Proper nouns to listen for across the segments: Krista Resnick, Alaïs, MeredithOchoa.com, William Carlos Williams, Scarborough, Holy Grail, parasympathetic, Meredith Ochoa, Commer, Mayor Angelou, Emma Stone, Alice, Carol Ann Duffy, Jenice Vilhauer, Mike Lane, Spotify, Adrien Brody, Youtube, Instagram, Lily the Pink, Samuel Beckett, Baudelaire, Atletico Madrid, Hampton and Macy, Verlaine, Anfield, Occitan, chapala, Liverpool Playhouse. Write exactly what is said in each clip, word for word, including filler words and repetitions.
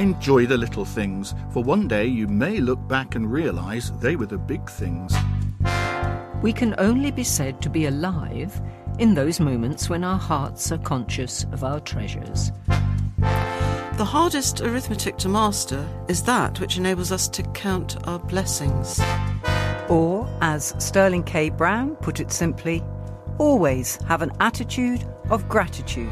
Enjoy the little things, for one day you may look back and realize they were the big things. We can only be said to be alive in those moments when our hearts are conscious of our treasures. The hardest arithmetic to master is that which enables us to count our blessings. Or, as Sterling K. Brown put it simply, always have an attitude of gratitude.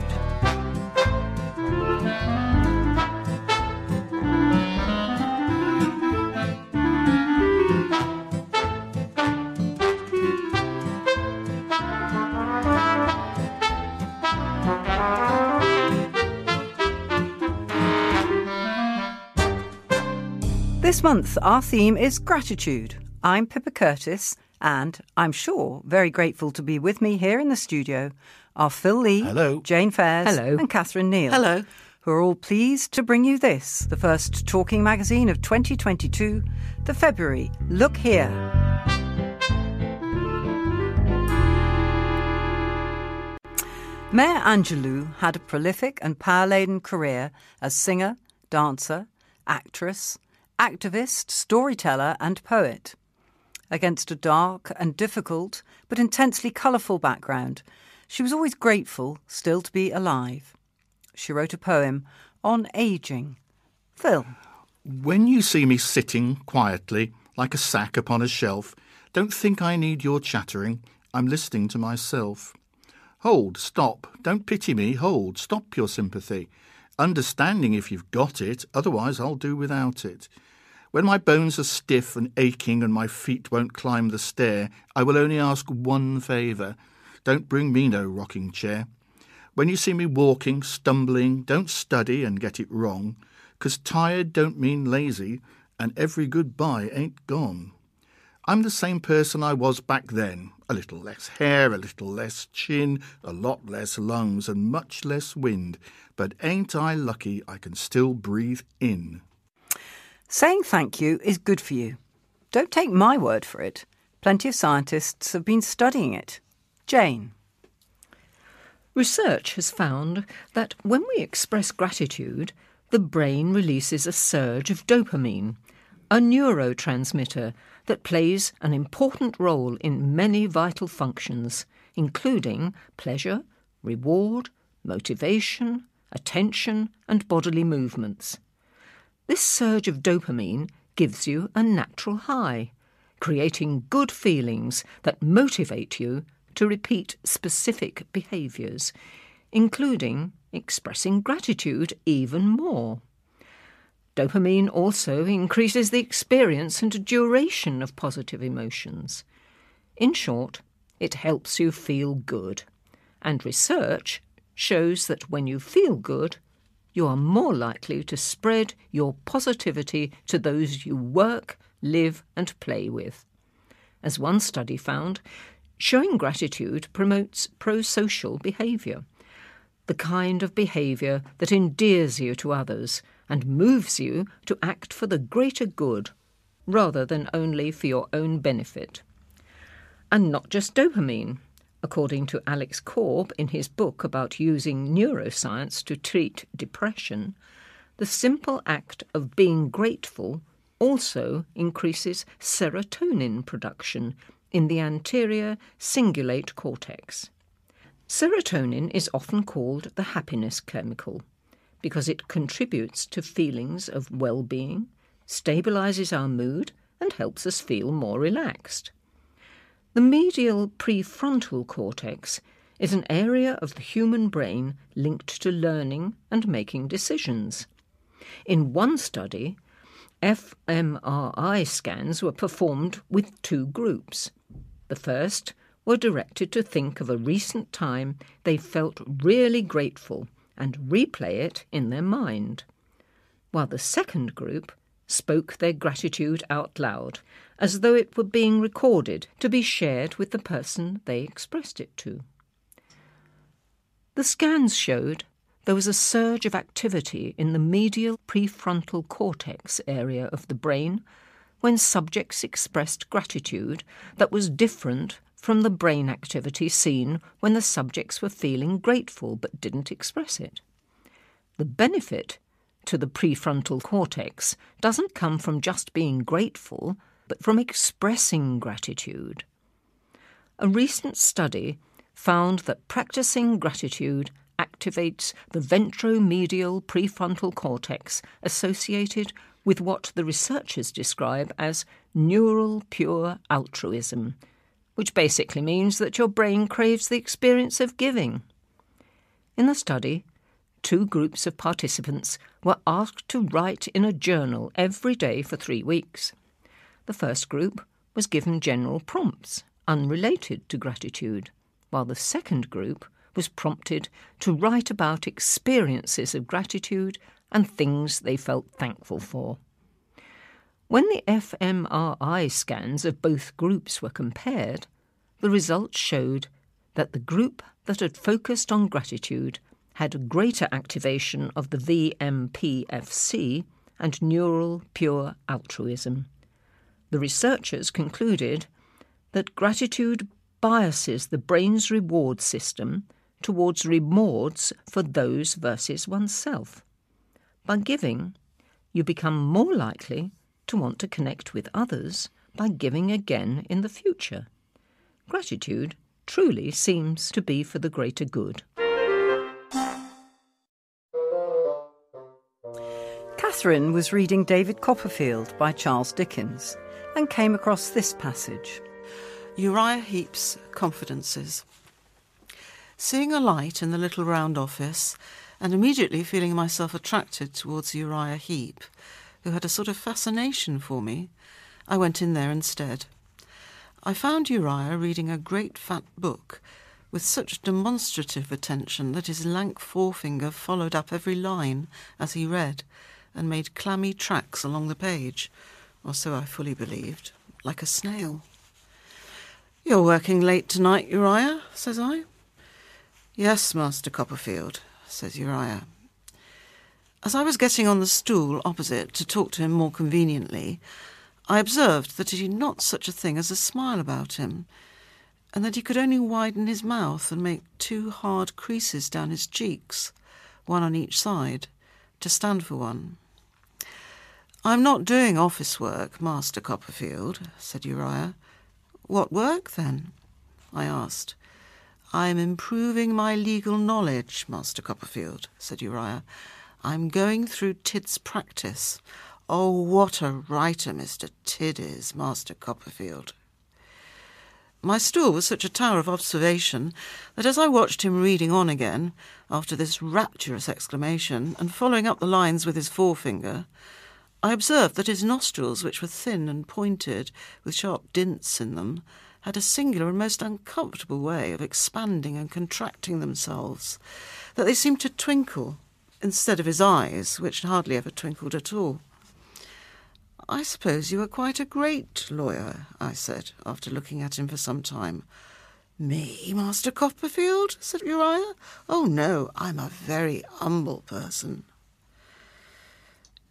This month, our theme is gratitude. I'm Pippa Curtis, and I'm sure very grateful to be with me here in the studio are Phil Lee, hello, Jane Fares, hello, and Catherine Neal, hello, who are all pleased to bring you this, the first talking magazine of twenty twenty-two, the February Look Here. Mayor Angelou had a prolific and power-laden career as singer, dancer, actress, activist, storyteller and poet. Against a dark and difficult but intensely colourful background, she was always grateful still to be alive. She wrote a poem on ageing. Phil. When you see me sitting quietly like a sack upon a shelf, don't think I need your chattering. I'm listening to myself. Hold, stop, don't pity me, hold, stop your sympathy. Understanding if you've got it, otherwise I'll do without it. When my bones are stiff and aching and my feet won't climb the stair, I will only ask one favour. Don't bring me no rocking chair. When you see me walking, stumbling, don't study and get it wrong, 'cause tired don't mean lazy, and every goodbye ain't gone. I'm the same person I was back then, a little less hair, a little less chin, a lot less lungs and much less wind. But ain't I lucky I can still breathe in. Saying thank you is good for you. Don't take my word for it. Plenty of scientists have been studying it. Jane. Research has found that when we express gratitude, the brain releases a surge of dopamine, a neurotransmitter that plays an important role in many vital functions, including pleasure, reward, motivation, attention and bodily movements. This surge of dopamine gives you a natural high, creating good feelings that motivate you to repeat specific behaviours, including expressing gratitude even more. Dopamine also increases the experience and duration of positive emotions. In short, it helps you feel good, and research shows that when you feel good, you are more likely to spread your positivity to those you work, live and play with. As one study found, showing gratitude promotes prosocial behaviour, the kind of behaviour that endears you to others and moves you to act for the greater good rather than only for your own benefit. And not just dopamine. According to Alex Korb in his book about using neuroscience to treat depression, the simple act of being grateful also increases serotonin production in the anterior cingulate cortex. Serotonin is often called the happiness chemical because it contributes to feelings of well-being, stabilises our mood and helps us feel more relaxed. The medial prefrontal cortex is an area of the human brain linked to learning and making decisions. In one study, fMRI scans were performed with two groups. The first were directed to think of a recent time they felt really grateful and replay it in their mind, while the second group spoke their gratitude out loud, as though it were being recorded to be shared with the person they expressed it to. The scans showed there was a surge of activity in the medial prefrontal cortex area of the brain when subjects expressed gratitude that was different from the brain activity seen when the subjects were feeling grateful but didn't express it. The benefit to the prefrontal cortex doesn't come from just being grateful, but from expressing gratitude. A recent study found that practicing gratitude activates the ventromedial prefrontal cortex associated with what the researchers describe as neural pure altruism, which basically means that your brain craves the experience of giving. In the study, two groups of participants were asked to write in a journal every day for three weeks. The first group was given general prompts unrelated to gratitude, while the second group was prompted to write about experiences of gratitude and things they felt thankful for. When the fMRI scans of both groups were compared, the results showed that the group that had focused on gratitude had a greater activation of the V M P F C and neural pure altruism. The researchers concluded that gratitude biases the brain's reward system towards rewards for those versus oneself. By giving, you become more likely to want to connect with others by giving again in the future. Gratitude truly seems to be for the greater good. Catherine was reading David Copperfield by Charles Dickens and came across this passage. Uriah Heep's Confidences. Seeing a light in the little round office and immediately feeling myself attracted towards Uriah Heep, who had a sort of fascination for me, I went in there instead. I found Uriah reading a great fat book with such demonstrative attention that his lank forefinger followed up every line as he read and made clammy tracks along the page, or so I fully believed, like a snail. "You're working late tonight, Uriah," says I. "Yes, Master Copperfield," says Uriah. As I was getting on the stool opposite to talk to him more conveniently, I observed that he had not such a thing as a smile about him, and that he could only widen his mouth and make two hard creases down his cheeks, one on each side, to stand for one. "I'm not doing office work, Master Copperfield," said Uriah. "What work, then?" I asked. "I'm improving my legal knowledge, Master Copperfield," said Uriah. "I'm going through Tidd's practice. Oh, what a writer Mister Tidd is, Master Copperfield." My stool was such a tower of observation that as I watched him reading on again, after this rapturous exclamation, and following up the lines with his forefinger, I observed that his nostrils, which were thin and pointed, with sharp dints in them, had a singular and most uncomfortable way of expanding and contracting themselves, that they seemed to twinkle, instead of his eyes, which hardly ever twinkled at all. "I suppose you are quite a great lawyer," I said, after looking at him for some time. "Me, Master Copperfield?" said Uriah. "Oh, no, I'm a very humble person."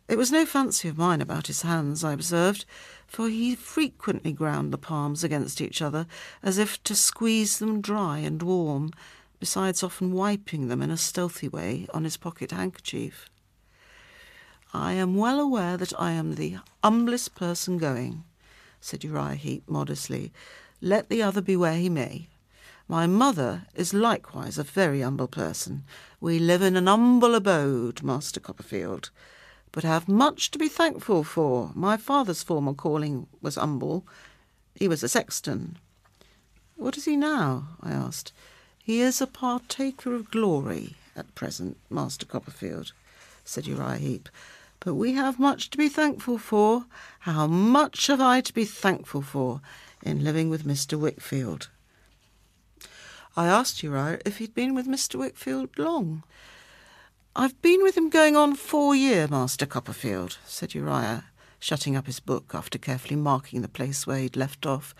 It was no fancy of mine about his hands, I observed, for he frequently ground the palms against each other as if to squeeze them dry and warm, besides often wiping them in a stealthy way on his pocket handkerchief. "I am well aware that I am the humblest person going," said Uriah Heep modestly, "let the other be where he may. My mother is likewise a very humble person. We live in an humble abode, Master Copperfield, but have much to be thankful for. My father's former calling was humble. He was a sexton." "What is he now?" I asked. "He is a partaker of glory at present, Master Copperfield," said Uriah Heep. "But we have much to be thankful for. How much have I to be thankful for in living with Mister Wickfield?" I asked Uriah if he'd been with Mister Wickfield long. "I've been with him going on four year, Master Copperfield," said Uriah, shutting up his book after carefully marking the place where he'd left off.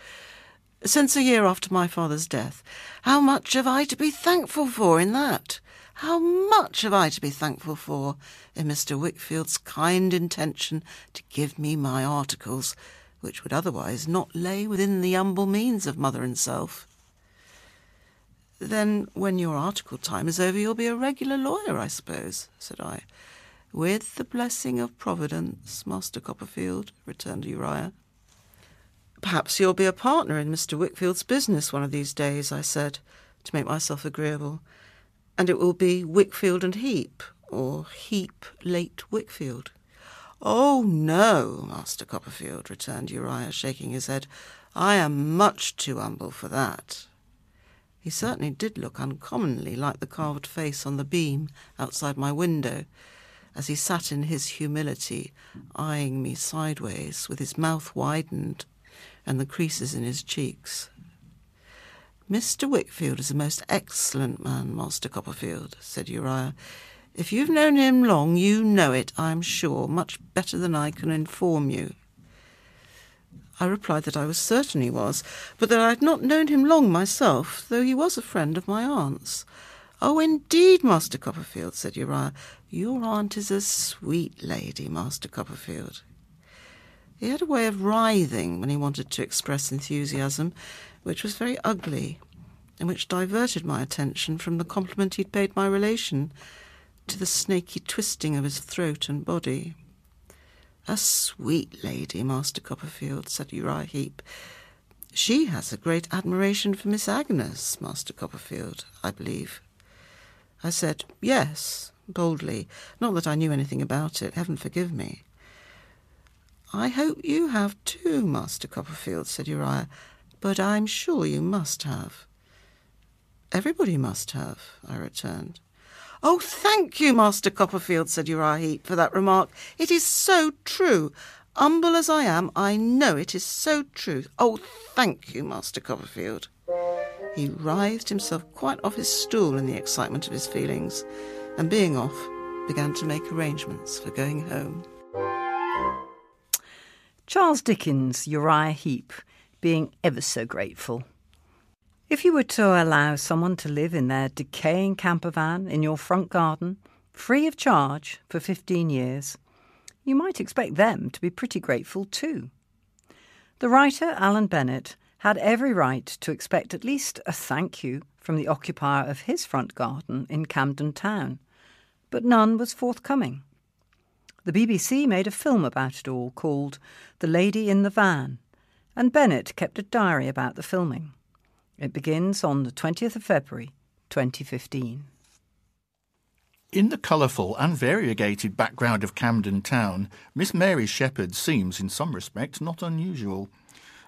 "Since a year after my father's death. How much have I to be thankful for in that? How much have I to be thankful for in Mister Wickfield's kind intention to give me my articles, which would otherwise not lay within the humble means of mother and self?" "Then when your article time is over, you'll be a regular lawyer, I suppose," said I. With the blessing of Providence, Master Copperfield, returned Uriah. Perhaps you'll be a partner in Mister Wickfield's business one of these days, I said, to make myself agreeable, and it will be Wickfield and Heap, or Heap late Wickfield. Oh, no, Master Copperfield, returned Uriah, shaking his head. I am much too humble for that. He certainly did look uncommonly like the carved face on the beam outside my window, as he sat in his humility, eyeing me sideways, with his mouth widened and the creases in his cheeks. Mister Wickfield is a most excellent man, Master Copperfield, said Uriah. If you've known him long, you know it, I'm sure, much better than I can inform you. I replied that I was certain he was, but that I had not known him long myself, though he was a friend of my aunt's. Oh, indeed, Master Copperfield, said Uriah. Your aunt is a sweet lady, Master Copperfield. He had a way of writhing when he wanted to express enthusiasm, which was very ugly, and which diverted my attention from the compliment he'd paid my relation to the snaky twisting of his throat and body. A sweet lady, Master Copperfield, said Uriah Heep. She has a great admiration for Miss Agnes, Master Copperfield, I believe. I said, yes, boldly, not that I knew anything about it, heaven forgive me. I hope you have too, Master Copperfield, said Uriah, but I'm sure you must have. Everybody must have, I returned. Oh, thank you, Master Copperfield, said Uriah Heep, for that remark. It is so true. Humble as I am, I know it is so true. Oh, thank you, Master Copperfield. He writhed himself quite off his stool in the excitement of his feelings, and being off, began to make arrangements for going home. Charles Dickens, Uriah Heep, being ever so grateful. If you were to allow someone to live in their decaying camper van in your front garden, free of charge, for fifteen years, you might expect them to be pretty grateful too. The writer Alan Bennett had every right to expect at least a thank you from the occupier of his front garden in Camden Town, but none was forthcoming. The B B C made a film about it all called The Lady in the Van, and Bennett kept a diary about the filming. It begins on the twentieth of February, twenty fifteen. In the colourful and variegated background of Camden Town, Miss Mary Shepherd seems, in some respects, not unusual.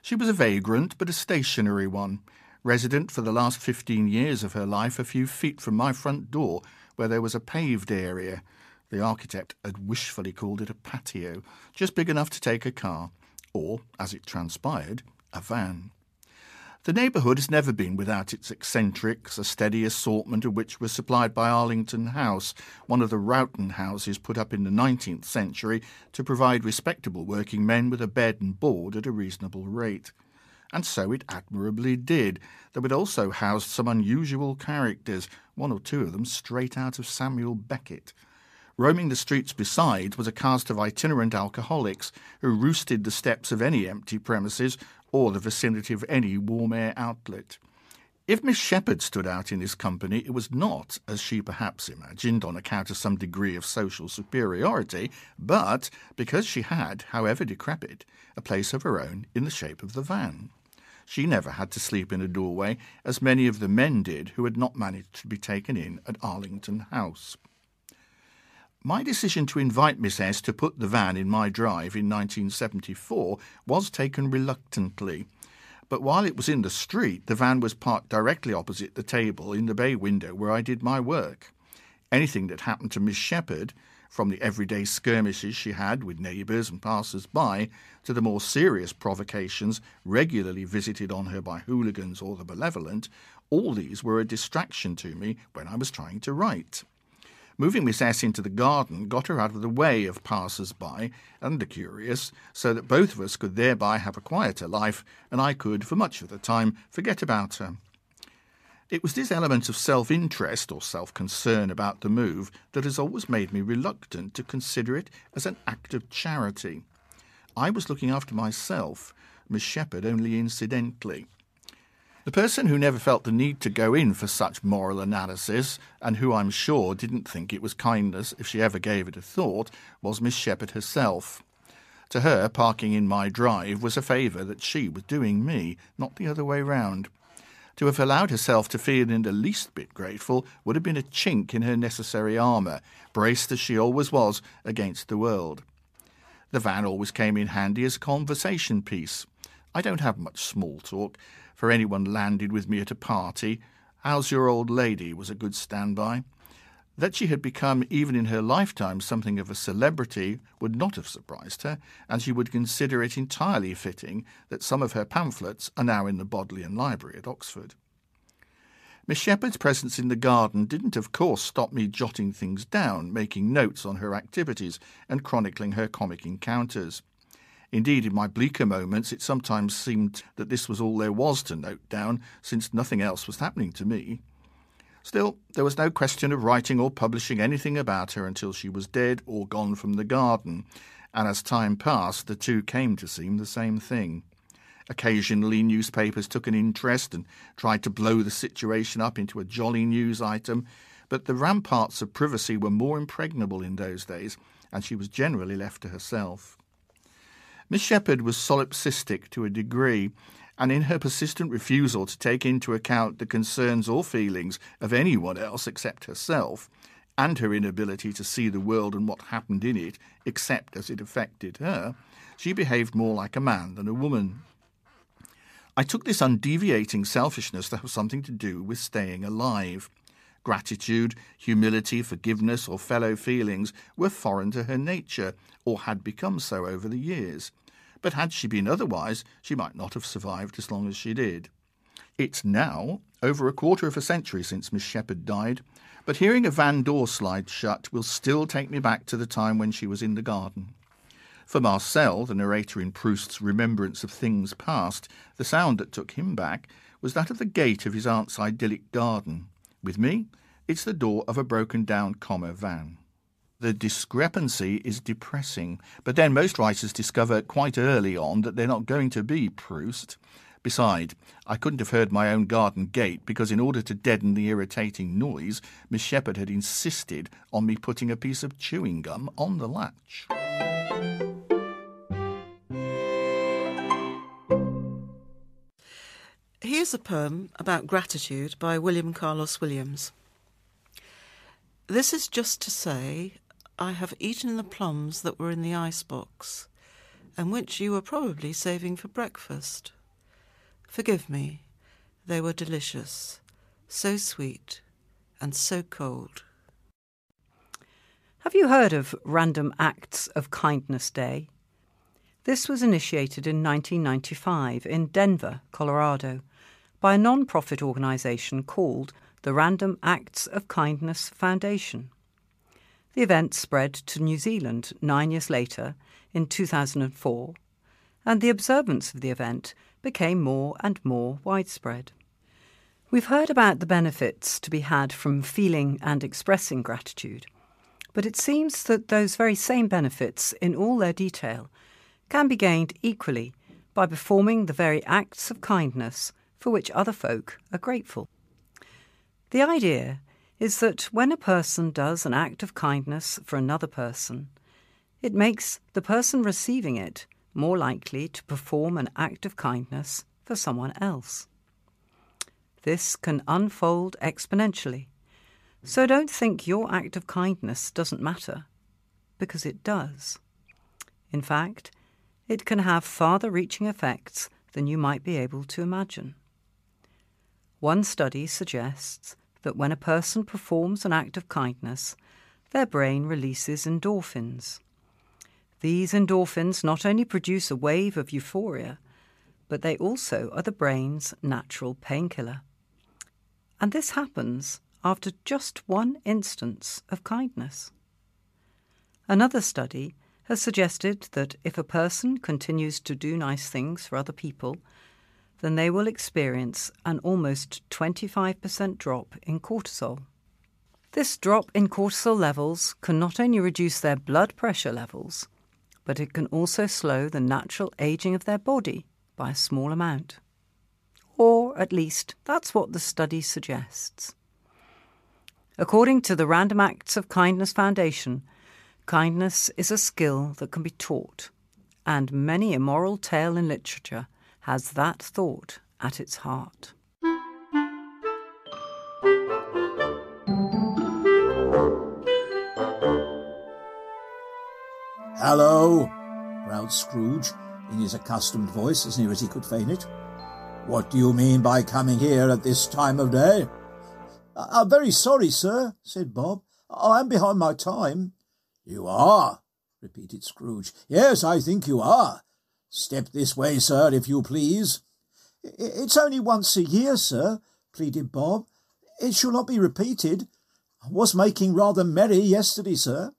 She was a vagrant, but a stationary one, resident for the last fifteen years of her life a few feet from my front door, where there was a paved area. The architect had wishfully called it a patio, just big enough to take a car, or, as it transpired, a van. The neighbourhood has never been without its eccentrics, a steady assortment of which was supplied by Arlington House, one of the Roughton houses put up in the nineteenth century to provide respectable working men with a bed and board at a reasonable rate. And so it admirably did, though it also housed some unusual characters, one or two of them straight out of Samuel Beckett. Roaming the streets beside was a cast of itinerant alcoholics who roosted the steps of any empty premises or the vicinity of any warm-air outlet. If Miss Shepherd stood out in this company, it was not, as she perhaps imagined, on account of some degree of social superiority, but because she had, however decrepit, a place of her own in the shape of the van. She never had to sleep in a doorway, as many of the men did who had not managed to be taken in at Arlington House. My decision to invite Miss S to put the van in my drive in nineteen seventy-four was taken reluctantly, but while it was in the street, the van was parked directly opposite the table in the bay window where I did my work. Anything that happened to Miss Shepherd, from the everyday skirmishes she had with neighbours and passers-by to the more serious provocations regularly visited on her by hooligans or the malevolent, all these were a distraction to me when I was trying to write. Moving Miss S into the garden got her out of the way of passers-by and the curious, so that both of us could thereby have a quieter life, and I could, for much of the time, forget about her. It was this element of self-interest or self-concern about the move that has always made me reluctant to consider it as an act of charity. I was looking after myself, Miss Shepherd only incidentally. The person who never felt the need to go in for such moral analysis, and who I'm sure didn't think it was kindness if she ever gave it a thought, was Miss Shepherd herself. To her, parking in my drive was a favour that she was doing me, not the other way round. To have allowed herself to feel in the least bit grateful would have been a chink in her necessary armour, braced as she always was against the world. The van always came in handy as a conversation piece. I don't have much small talk, for anyone landed with me at a party. How's your old lady was a good standby. That she had become, even in her lifetime, something of a celebrity would not have surprised her, and she would consider it entirely fitting that some of her pamphlets are now in the Bodleian Library at Oxford. Miss Shepherd's presence in the garden didn't, of course, stop me jotting things down, making notes on her activities and chronicling her comic encounters. Indeed, in my bleaker moments, it sometimes seemed that this was all there was to note down, since nothing else was happening to me. Still, there was no question of writing or publishing anything about her until she was dead or gone from the garden, and as time passed the two came to seem the same thing. Occasionally newspapers took an interest and tried to blow the situation up into a jolly news item, but the ramparts of privacy were more impregnable in those days, and she was generally left to herself. Miss Shepherd was solipsistic to a degree, and in her persistent refusal to take into account the concerns or feelings of anyone else except herself, and her inability to see the world and what happened in it except as it affected her, she behaved more like a man than a woman. I took this undeviating selfishness to have something to do with staying alive. Gratitude, humility, forgiveness, or fellow feelings were foreign to her nature, or had become so over the years. But had she been otherwise, she might not have survived as long as she did. It's now over a quarter of a century since Miss Shepherd died, but hearing a van door slide shut will still take me back to the time when she was in the garden. For Marcel, the narrator in Proust's Remembrance of Things Past, the sound that took him back was that of the gate of his aunt's idyllic garden. With me, it's the door of a broken-down Commer van. The discrepancy is depressing, but then most writers discover quite early on that they're not going to be Proust. Besides, I couldn't have heard my own garden gate because in order to deaden the irritating noise, Miss Shepherd had insisted on me putting a piece of chewing gum on the latch. Here's a poem about gratitude by William Carlos Williams. This is just to say, I have eaten the plums that were in the icebox, and which you were probably saving for breakfast. Forgive me, they were delicious, so sweet and so cold. Have you heard of Random Acts of Kindness Day? This was initiated in nineteen ninety-five in Denver, Colorado, by a non-profit organisation called the Random Acts of Kindness Foundation. The event spread to New Zealand nine years later, in two thousand four, and the observance of the event became more and more widespread. We've heard about the benefits to be had from feeling and expressing gratitude, but it seems that those very same benefits, in all their detail, can be gained equally by performing the very acts of kindness for which other folk are grateful. The idea is that when a person does an act of kindness for another person, it makes the person receiving it more likely to perform an act of kindness for someone else. This can unfold exponentially, so don't think your act of kindness doesn't matter, because it does. In fact, it can have farther-reaching effects than you might be able to imagine. One study suggests that when a person performs an act of kindness, their brain releases endorphins. These endorphins not only produce a wave of euphoria, but they also are the brain's natural painkiller. And this happens after just one instance of kindness. Another study has suggested that if a person continues to do nice things for other people, then they will experience an almost twenty-five percent drop in cortisol. This drop in cortisol levels can not only reduce their blood pressure levels, but it can also slow the natural aging of their body by a small amount. Or or at least that's what the study suggests. According to the Random Acts of Kindness Foundation, kindness is a skill that can be taught, and many a moral tale in literature has that thought at its heart. "Hello," growled Scrooge, in his accustomed voice, as near as he could feign it. "What do you mean by coming here at this time of day?" "I- I'm very sorry, sir," said Bob. "I am behind my time." "You are," repeated Scrooge. "Yes, I think you are. Step this way, sir, if you please." I- "It's only once a year, sir," pleaded Bob. "It shall not be repeated. I was making rather merry yesterday, sir."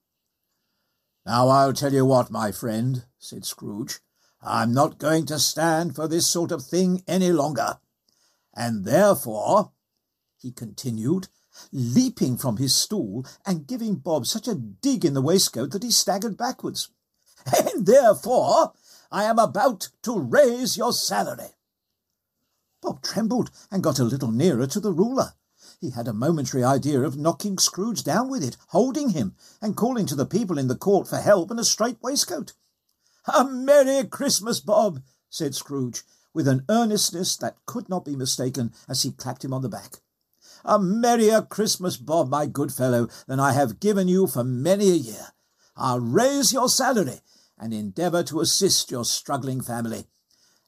"Now I'll tell you what, my friend," said Scrooge, "I'm not going to stand for this sort of thing any longer. And therefore," he continued, leaping from his stool and giving Bob such a dig in the waistcoat that he staggered backwards, "and therefore I am about to raise your salary." Bob trembled and got a little nearer to the ruler. He had a momentary idea of knocking Scrooge down with it, holding him, and calling to the people in the court for help and a straight waistcoat. "A Merry Christmas, Bob," said Scrooge, with an earnestness that could not be mistaken as he clapped him on the back. "A merrier Christmas, Bob, my good fellow, than I have given you for many a year. I'll raise your salary and endeavour to assist your struggling family.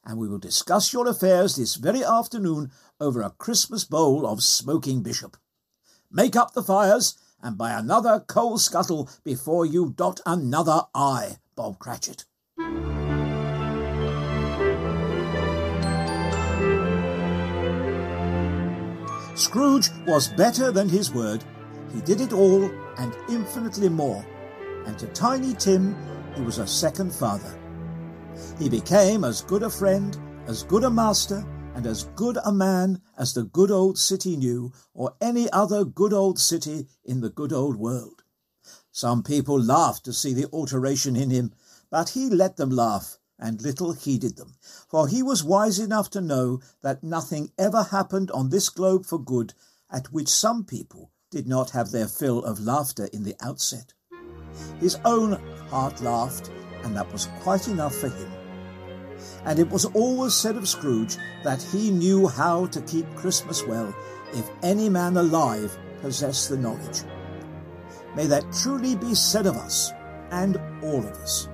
And we will discuss your affairs this very afternoon over a Christmas bowl of smoking bishop. Make up the fires and buy another coal scuttle before you dot another I, Bob Cratchit." Scrooge was better than his word. He did it all and infinitely more, and to Tiny Tim he was a second father. He became as good a friend, as good a master, and as good a man as the good old city knew, or any other good old city in the good old world. Some people laughed to see the alteration in him, but he let them laugh, and little heeded them, for he was wise enough to know that nothing ever happened on this globe for good at which some people did not have their fill of laughter in the outset. His own heart laughed, and that was quite enough for him. And it was always said of Scrooge that he knew how to keep Christmas well, if any man alive possessed the knowledge. May that truly be said of us, and all of us.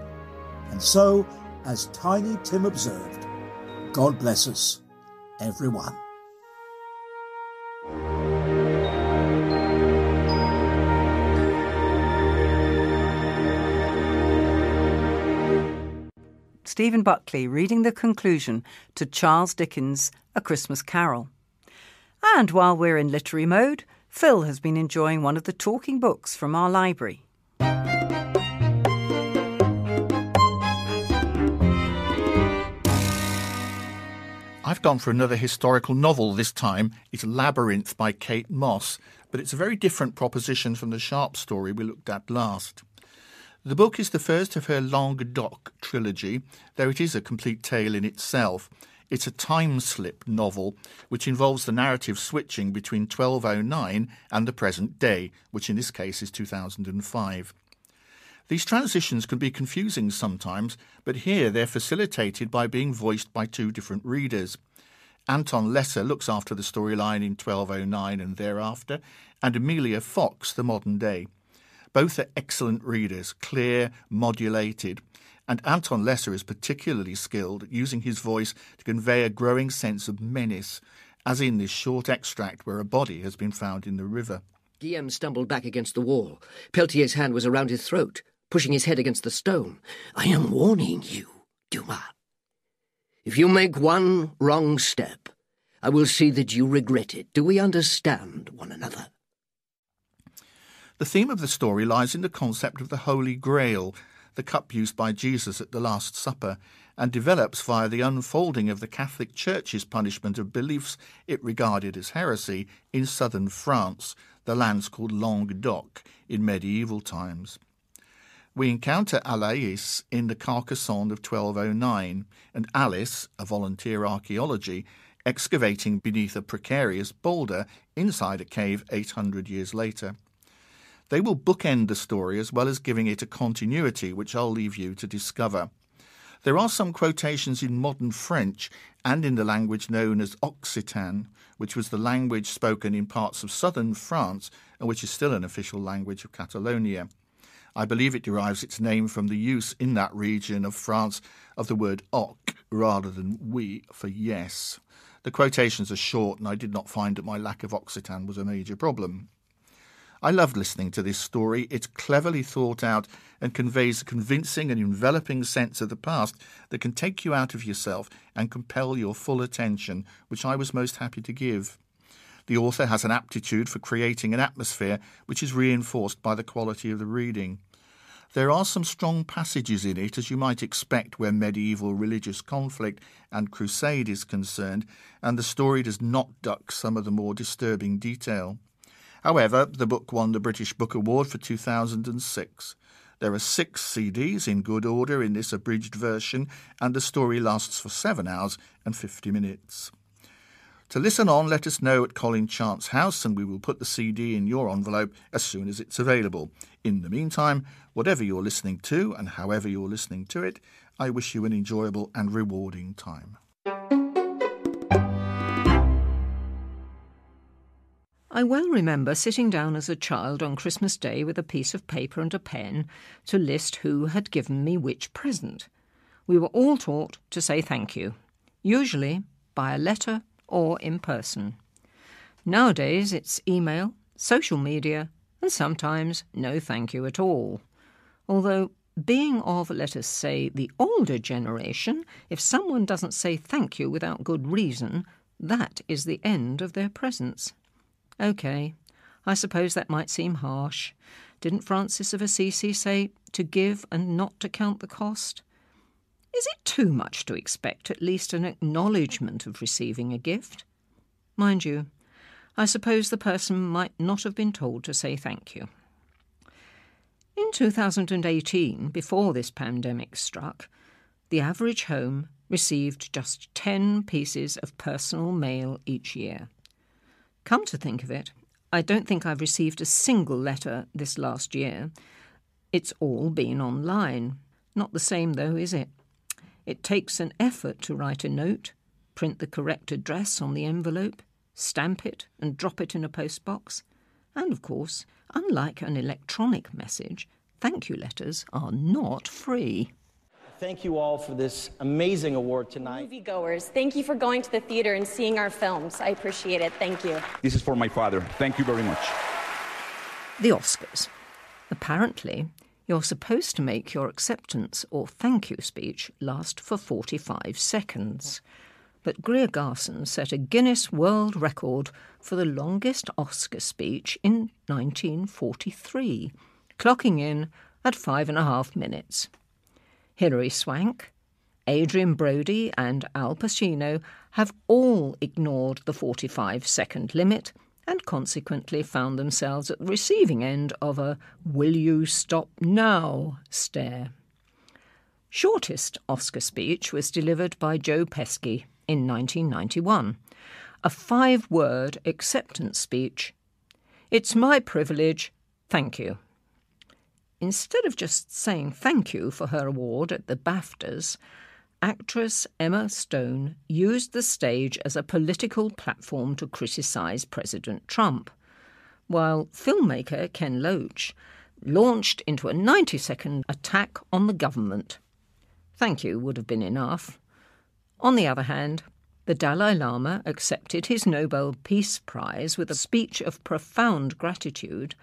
And so, as Tiny Tim observed, God bless us, everyone. Stephen Buckley reading the conclusion to Charles Dickens' A Christmas Carol. And while we're in literary mode, Phil has been enjoying one of the talking books from our library. I've gone for another historical novel this time. It's Labyrinth by Kate Moss, but it's a very different proposition from the Sharp story we looked at last. The book is the first of her Languedoc trilogy, though it is a complete tale in itself. It's a time-slip novel, which involves the narrative switching between twelve oh nine and the present day, which in this case is two thousand five. These transitions can be confusing sometimes, but here they're facilitated by being voiced by two different readers. Anton Lesser looks after the storyline in twelve oh nine and thereafter, and Amelia Fox, the modern day. Both are excellent readers, clear, modulated, and Anton Lesser is particularly skilled at using his voice to convey a growing sense of menace, as in this short extract where a body has been found in the river. "Guillaume stumbled back against the wall. Peltier's hand was around his throat, pushing his head against the stone. I am warning you, Dumas. If you make one wrong step, I will see that you regret it. Do we understand one another?" The theme of the story lies in the concept of the Holy Grail, the cup used by Jesus at the Last Supper, and develops via the unfolding of the Catholic Church's punishment of beliefs it regarded as heresy in southern France, the lands called Languedoc in medieval times. We encounter Alaïs in the Carcassonne of twelve oh nine, and Alice, a volunteer archaeology, excavating beneath a precarious boulder inside a cave eight hundred years later. They will bookend the story as well as giving it a continuity, which I'll leave you to discover. There are some quotations in modern French and in the language known as Occitan, which was the language spoken in parts of southern France and which is still an official language of Catalonia. I believe it derives its name from the use in that region of France of the word oc rather than oui for yes. The quotations are short, and I did not find that my lack of Occitan was a major problem. I loved listening to this story. It's cleverly thought out and conveys a convincing and enveloping sense of the past that can take you out of yourself and compel your full attention, which I was most happy to give. The author has an aptitude for creating an atmosphere which is reinforced by the quality of the reading. There are some strong passages in it, as you might expect, where medieval religious conflict and crusade is concerned, and the story does not duck some of the more disturbing detail. However, the book won the British Book Award for two thousand six. There are six C Ds in good order in this abridged version, and the story lasts for seven hours and fifty minutes. To listen on, let us know at Colin Chant's house, and we will put the C D in your envelope as soon as it's available. In the meantime, whatever you're listening to and however you're listening to it, I wish you an enjoyable and rewarding time. I well remember sitting down as a child on Christmas Day with a piece of paper and a pen to list who had given me which present. We were all taught to say thank you, usually by a letter or in person. Nowadays it's email, social media, and sometimes no thank you at all. Although, being of, let us say, the older generation, if someone doesn't say thank you without good reason, that is the end of their presents. OK, I suppose that might seem harsh. Didn't Francis of Assisi say to give and not to count the cost? Is it too much to expect at least an acknowledgement of receiving a gift? Mind you, I suppose the person might not have been told to say thank you. In two thousand eighteen, before this pandemic struck, the average home received just ten pieces of personal mail each year. Come to think of it, I don't think I've received a single letter this last year. It's all been online. Not the same, though, is it? It takes an effort to write a note, print the correct address on the envelope, stamp it and drop it in a postbox. And, of course, unlike an electronic message, thank you letters are not free. Thank you all for this amazing award tonight. Moviegoers, thank you for going to the theater and seeing our films. I appreciate it. Thank you. This is for my father. Thank you very much. The Oscars. Apparently, you're supposed to make your acceptance or thank you speech last for forty-five seconds. But Greer Garson set a Guinness World Record for the longest Oscar speech in nineteen forty-three, clocking in at five and a half minutes. Hilary Swank, Adrien Brody and Al Pacino have all ignored the forty-five second limit and consequently found themselves at the receiving end of a "Will you stop now?" stare. Shortest Oscar speech was delivered by Joe Pesci in nineteen ninety-one, a five-word acceptance speech. "It's my privilege, thank you." Instead of just saying thank you for her award at the BAFTAs, actress Emma Stone used the stage as a political platform to criticise President Trump, while filmmaker Ken Loach launched into a ninety-second attack on the government. Thank you would have been enough. On the other hand, the Dalai Lama accepted his Nobel Peace Prize with a speech of profound gratitude,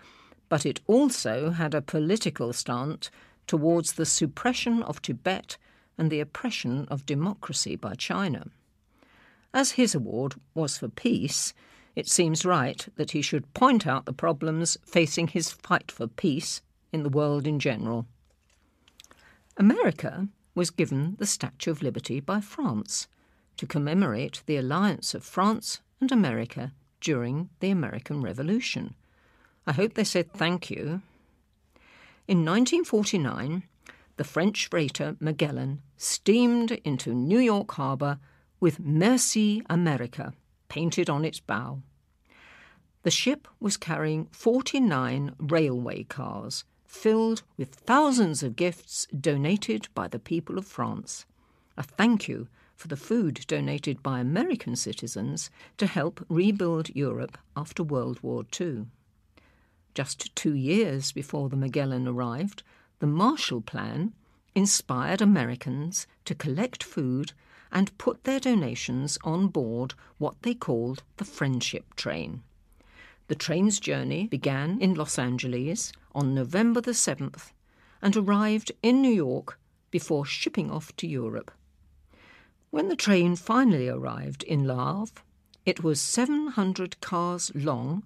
but it also had a political stance towards the suppression of Tibet and the oppression of democracy by China. As his award was for peace, it seems right that he should point out the problems facing his fight for peace in the world in general. America was given the Statue of Liberty by France to commemorate the alliance of France and America during the American Revolution. I hope they said thank you. In nineteen forty-nine, the French freighter Magellan steamed into New York harbour with Merci America painted on its bow. The ship was carrying forty-nine railway cars filled with thousands of gifts donated by the people of France. A thank you for the food donated by American citizens to help rebuild Europe after World War Two. Just two years before the Magellan arrived, the Marshall Plan inspired Americans to collect food and put their donations on board what they called the Friendship Train. The train's journey began in Los Angeles on November the seventh and arrived in New York before shipping off to Europe. When the train finally arrived in Le Havre, it was seven hundred cars long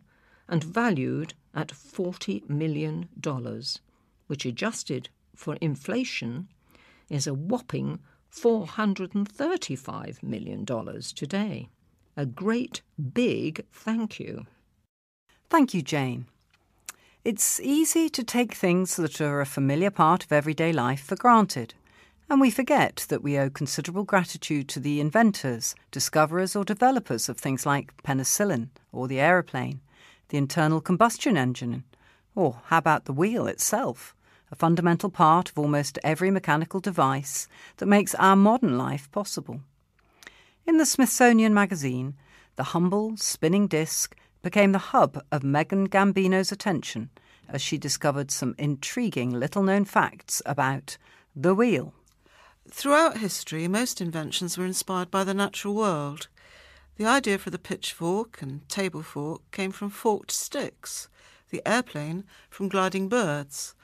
and valued at forty million dollars, which, adjusted for inflation, is a whopping four hundred thirty-five million dollars today. A great big thank you. Thank you, Jane. It's easy to take things that are a familiar part of everyday life for granted, and we forget that we owe considerable gratitude to the inventors, discoverers or developers of things like penicillin or the aeroplane, the internal combustion engine, or how about the wheel itself, a fundamental part of almost every mechanical device that makes our modern life possible. In the Smithsonian Magazine, the humble spinning disc became the hub of Megan Gambino's attention as she discovered some intriguing little-known facts about the wheel. Throughout history, most inventions were inspired by the natural world. The idea for the pitchfork and table fork came from forked sticks, the airplane from gliding birds.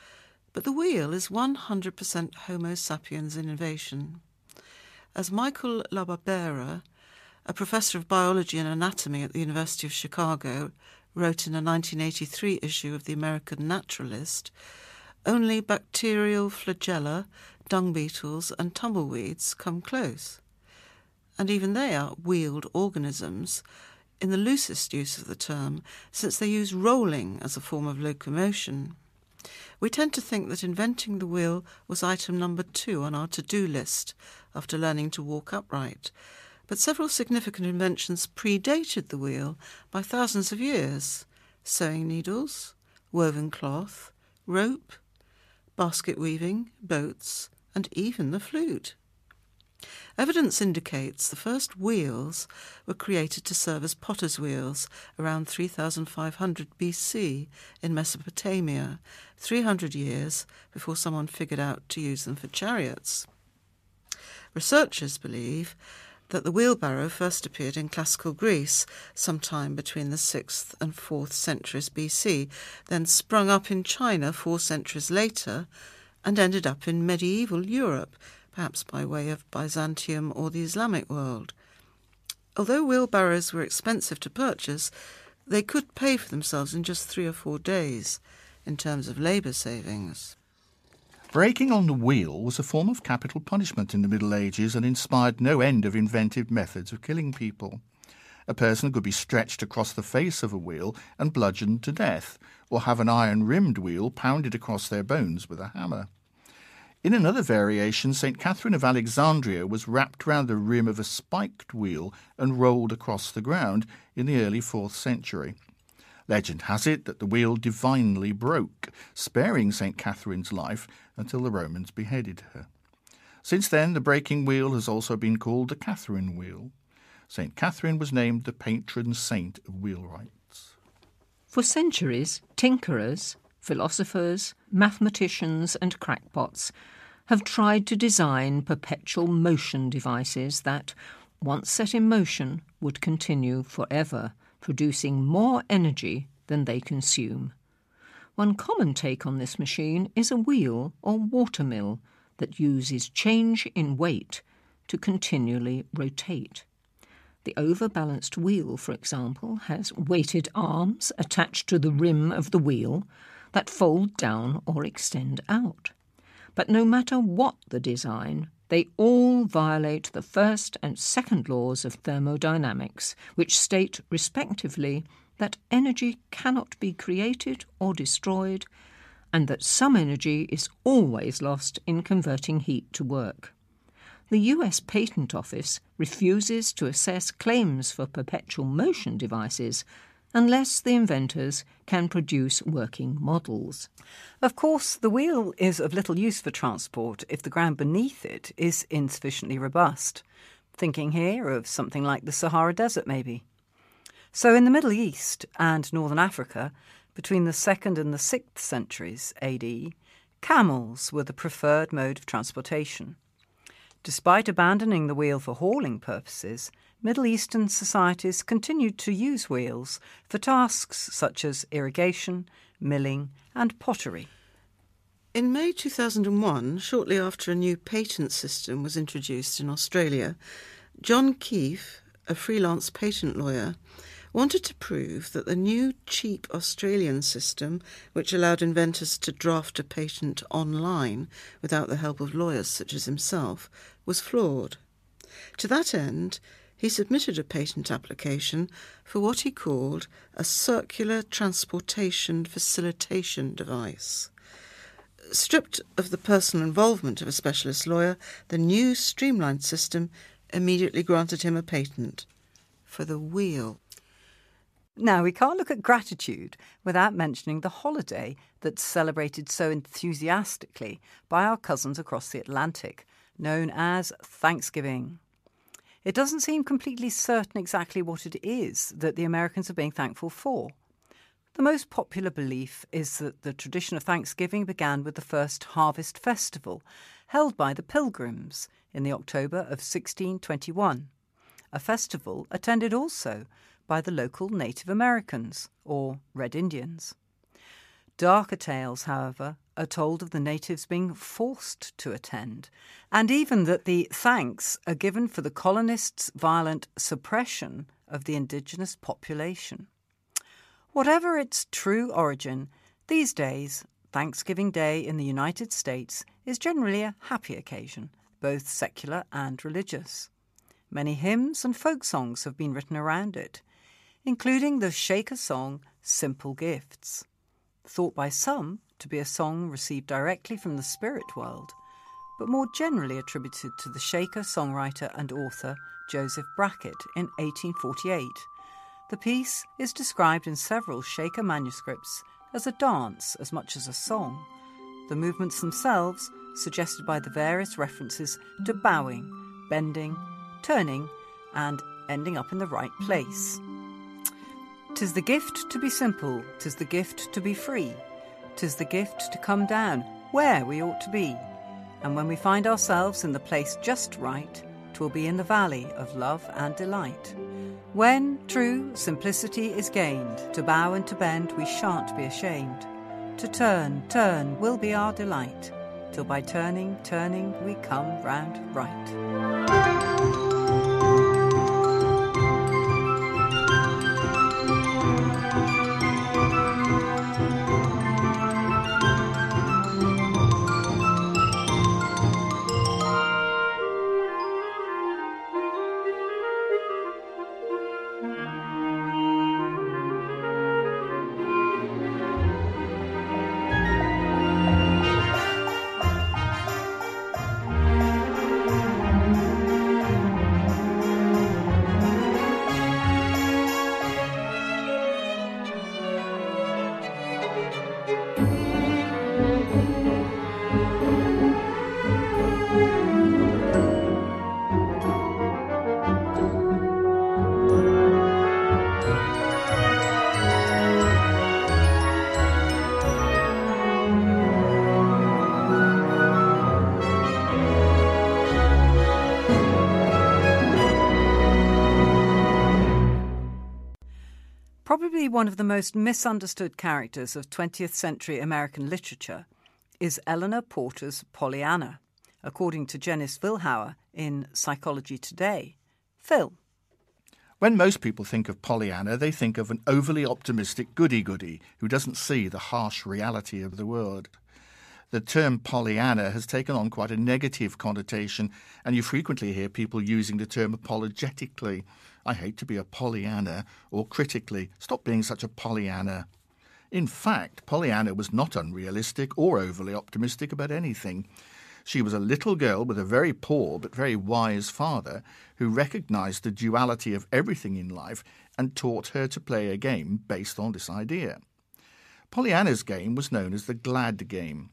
But the wheel is one hundred percent Homo sapiens innovation. As Michael Labarbera, a professor of biology and anatomy at the University of Chicago, wrote in a nineteen eighty-three issue of the American Naturalist, only bacterial flagella, dung beetles and tumbleweeds come close. And even they are wheeled organisms, in the loosest use of the term, since they use rolling as a form of locomotion. We tend to think that inventing the wheel was item number two on our to-do list after learning to walk upright, but several significant inventions predated the wheel by thousands of years. Sewing needles, woven cloth, rope, basket weaving, boats, and even the flute. Evidence indicates the first wheels were created to serve as potter's wheels around three thousand five hundred B C in Mesopotamia, three hundred years before someone figured out to use them for chariots. Researchers believe that the wheelbarrow first appeared in classical Greece sometime between the sixth and fourth centuries B C, then sprung up in China four centuries later and ended up in medieval Europe, perhaps by way of Byzantium or the Islamic world. Although wheelbarrows were expensive to purchase, they could pay for themselves in just three or four days in terms of labour savings. Breaking on the wheel was a form of capital punishment in the Middle Ages and inspired no end of inventive methods of killing people. A person could be stretched across the face of a wheel and bludgeoned to death, or have an iron-rimmed wheel pounded across their bones with a hammer. In another variation, Saint Catherine of Alexandria was wrapped round the rim of a spiked wheel and rolled across the ground in the early fourth century. Legend has it that the wheel divinely broke, sparing Saint Catherine's life until the Romans beheaded her. Since then, the breaking wheel has also been called the Catherine wheel. Saint Catherine was named the patron saint of wheelwrights. For centuries, tinkerers, philosophers, mathematicians and crackpots have tried to design perpetual motion devices that, once set in motion, would continue forever, producing more energy than they consume. One common take on this machine is a wheel or watermill that uses change in weight to continually rotate. The overbalanced wheel, for example, has weighted arms attached to the rim of the wheel that fold down or extend out. But no matter what the design, they all violate the first and second laws of thermodynamics, which state, respectively, that energy cannot be created or destroyed, and that some energy is always lost in converting heat to work. the U S Patent Office refuses to assess claims for perpetual motion devices unless the inventors can produce working models. Of course, the wheel is of little use for transport if the ground beneath it is insufficiently robust. Thinking here of something like the Sahara Desert, maybe. So in the Middle East and northern Africa, between the second and the sixth centuries A D, camels were the preferred mode of transportation. Despite abandoning the wheel for hauling purposes, Middle Eastern societies continued to use wheels for tasks such as irrigation, milling and pottery. In May two thousand one, shortly after a new patent system was introduced in Australia, John Keefe, a freelance patent lawyer, wanted to prove that the new cheap Australian system, which allowed inventors to draft a patent online without the help of lawyers such as himself, was flawed. To that end, he submitted a patent application for what he called a circular transportation facilitation device. Stripped of the personal involvement of a specialist lawyer, the new streamlined system immediately granted him a patent for the wheel. Now, we can't look at gratitude without mentioning the holiday that's celebrated so enthusiastically by our cousins across the Atlantic, known as Thanksgiving. It doesn't seem completely certain exactly what it is that the Americans are being thankful for. The most popular belief is that the tradition of Thanksgiving began with the first harvest festival, held by the Pilgrims in the October of sixteen twenty-one, a festival attended also by the local Native Americans, or Red Indians. Darker tales, however, are told of the natives being forced to attend, and even that the thanks are given for the colonists' violent suppression of the indigenous population. Whatever its true origin, these days, Thanksgiving Day in the United States is generally a happy occasion, both secular and religious. Many hymns and folk songs have been written around it, including the Shaker song, Simple Gifts, thought by some to be a song received directly from the spirit world, but more generally attributed to the Shaker songwriter and author Joseph Brackett in eighteen forty-eight. The piece is described in several Shaker manuscripts as a dance as much as a song, the movements themselves suggested by the various references to bowing, bending, turning and ending up in the right place. "'Tis the gift to be simple, 'tis the gift to be free, 'tis the gift to come down where we ought to be, and when we find ourselves in the place just right, 'twill be in the valley of love and delight. When true simplicity is gained, to bow and to bend we shan't be ashamed. To turn, turn will be our delight, till by turning, turning we come round right. Probably one of the most misunderstood characters of twentieth century American literature is Eleanor Porter's Pollyanna, according to Jenice Vilhauer in Psychology Today. Phil. When most people think of Pollyanna, they think of an overly optimistic goody-goody who doesn't see the harsh reality of the world. The term Pollyanna has taken on quite a negative connotation, and you frequently hear people using the term apologetically. I hate to be a Pollyanna, or critically, stop being such a Pollyanna. In fact, Pollyanna was not unrealistic or overly optimistic about anything. She was a little girl with a very poor but very wise father who recognized the duality of everything in life and taught her to play a game based on this idea. Pollyanna's game was known as the Glad Game.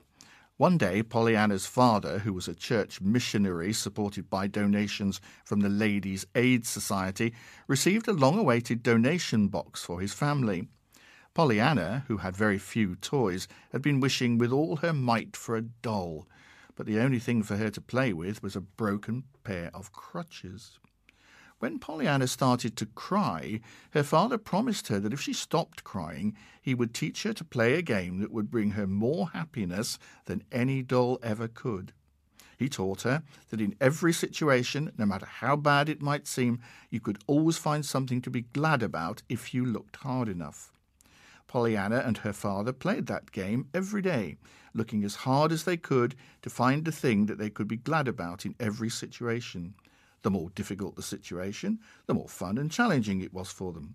One day Pollyanna's father, who was a church missionary supported by donations from the Ladies' Aid Society, received a long-awaited donation box for his family. Pollyanna, who had very few toys, had been wishing with all her might for a doll, but the only thing for her to play with was a broken pair of crutches. When Pollyanna started to cry, her father promised her that if she stopped crying, he would teach her to play a game that would bring her more happiness than any doll ever could. He taught her that in every situation, no matter how bad it might seem, you could always find something to be glad about if you looked hard enough. Pollyanna and her father played that game every day, looking as hard as they could to find the thing that they could be glad about in every situation. The more difficult the situation, the more fun and challenging it was for them.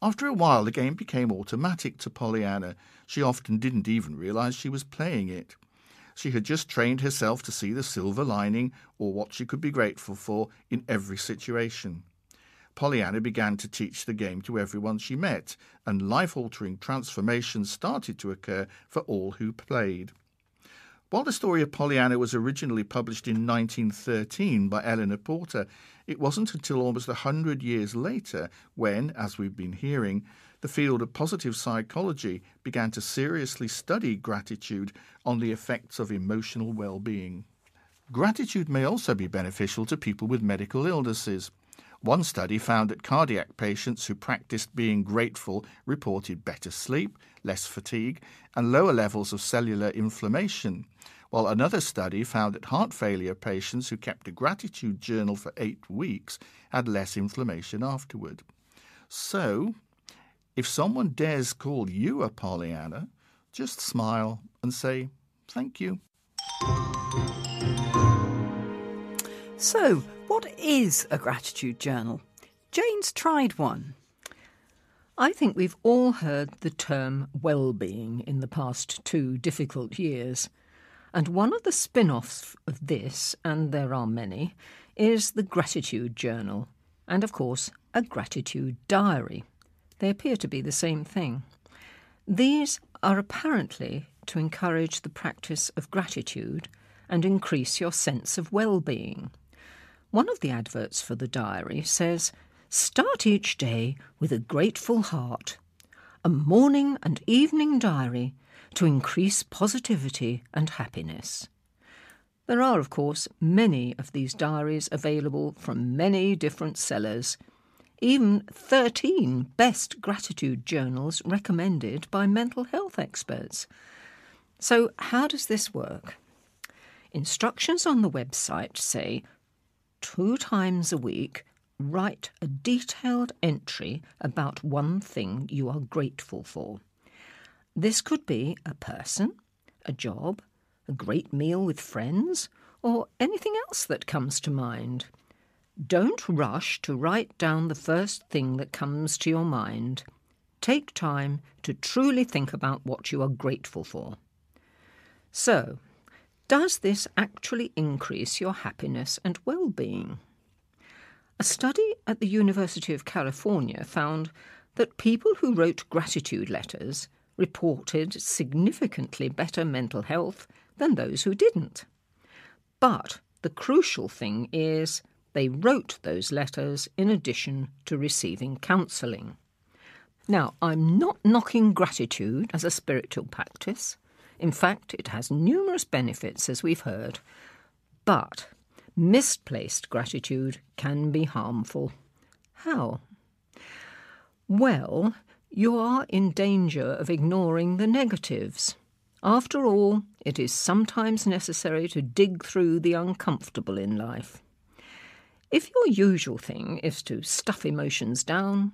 After a while, the game became automatic to Pollyanna. She often didn't even realize she was playing it. She had just trained herself to see the silver lining, or what she could be grateful for, in every situation. Pollyanna began to teach the game to everyone she met, and life-altering transformations started to occur for all who played. While the story of Pollyanna was originally published in nineteen thirteen by Eleanor Porter, it wasn't until almost a hundred years later when, as we've been hearing, the field of positive psychology began to seriously study gratitude on the effects of emotional well-being. Gratitude may also be beneficial to people with medical illnesses. One study found that cardiac patients who practiced being grateful reported better sleep, less fatigue, and lower levels of cellular inflammation, while another study found that heart failure patients who kept a gratitude journal for eight weeks had less inflammation afterward. So, if someone dares call you a Pollyanna, just smile and say, "Thank you." So, what is a gratitude journal? Jane's tried one. I think we've all heard the term well-being in the past two difficult years. And one of the spin-offs of this, and there are many, is the gratitude journal and, of course, a gratitude diary. They appear to be the same thing. These are apparently to encourage the practice of gratitude and increase your sense of well-being. One of the adverts for the diary says, "Start each day with a grateful heart. A morning and evening diary to increase positivity and happiness." There are, of course, many of these diaries available from many different sellers. Even thirteen best gratitude journals recommended by mental health experts. So how does this work? Instructions on the website say, two times a week, write a detailed entry about one thing you are grateful for. This could be a person, a job, a great meal with friends, or anything else that comes to mind. Don't rush to write down the first thing that comes to your mind. Take time to truly think about what you are grateful for. So, does this actually increase your happiness and well-being? A study at the University of California found that people who wrote gratitude letters reported significantly better mental health than those who didn't. But the crucial thing is they wrote those letters in addition to receiving counselling. Now, I'm not knocking gratitude as a spiritual practice. In fact, it has numerous benefits, as we've heard, but misplaced gratitude can be harmful. How? Well, you are in danger of ignoring the negatives. After all, it is sometimes necessary to dig through the uncomfortable in life. If your usual thing is to stuff emotions down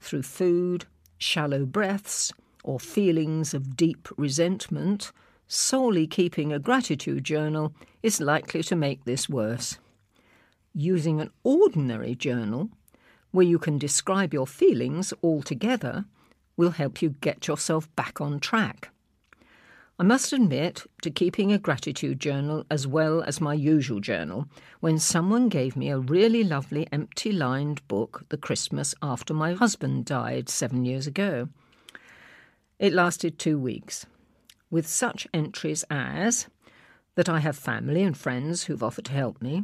through food, shallow breaths, or feelings of deep resentment, solely keeping a gratitude journal is likely to make this worse. Using an ordinary journal, where you can describe your feelings altogether, will help you get yourself back on track. I must admit to keeping a gratitude journal as well as my usual journal when someone gave me a really lovely empty-lined book the Christmas after my husband died seven years ago. It lasted two weeks, with such entries as that I have family and friends who've offered to help me,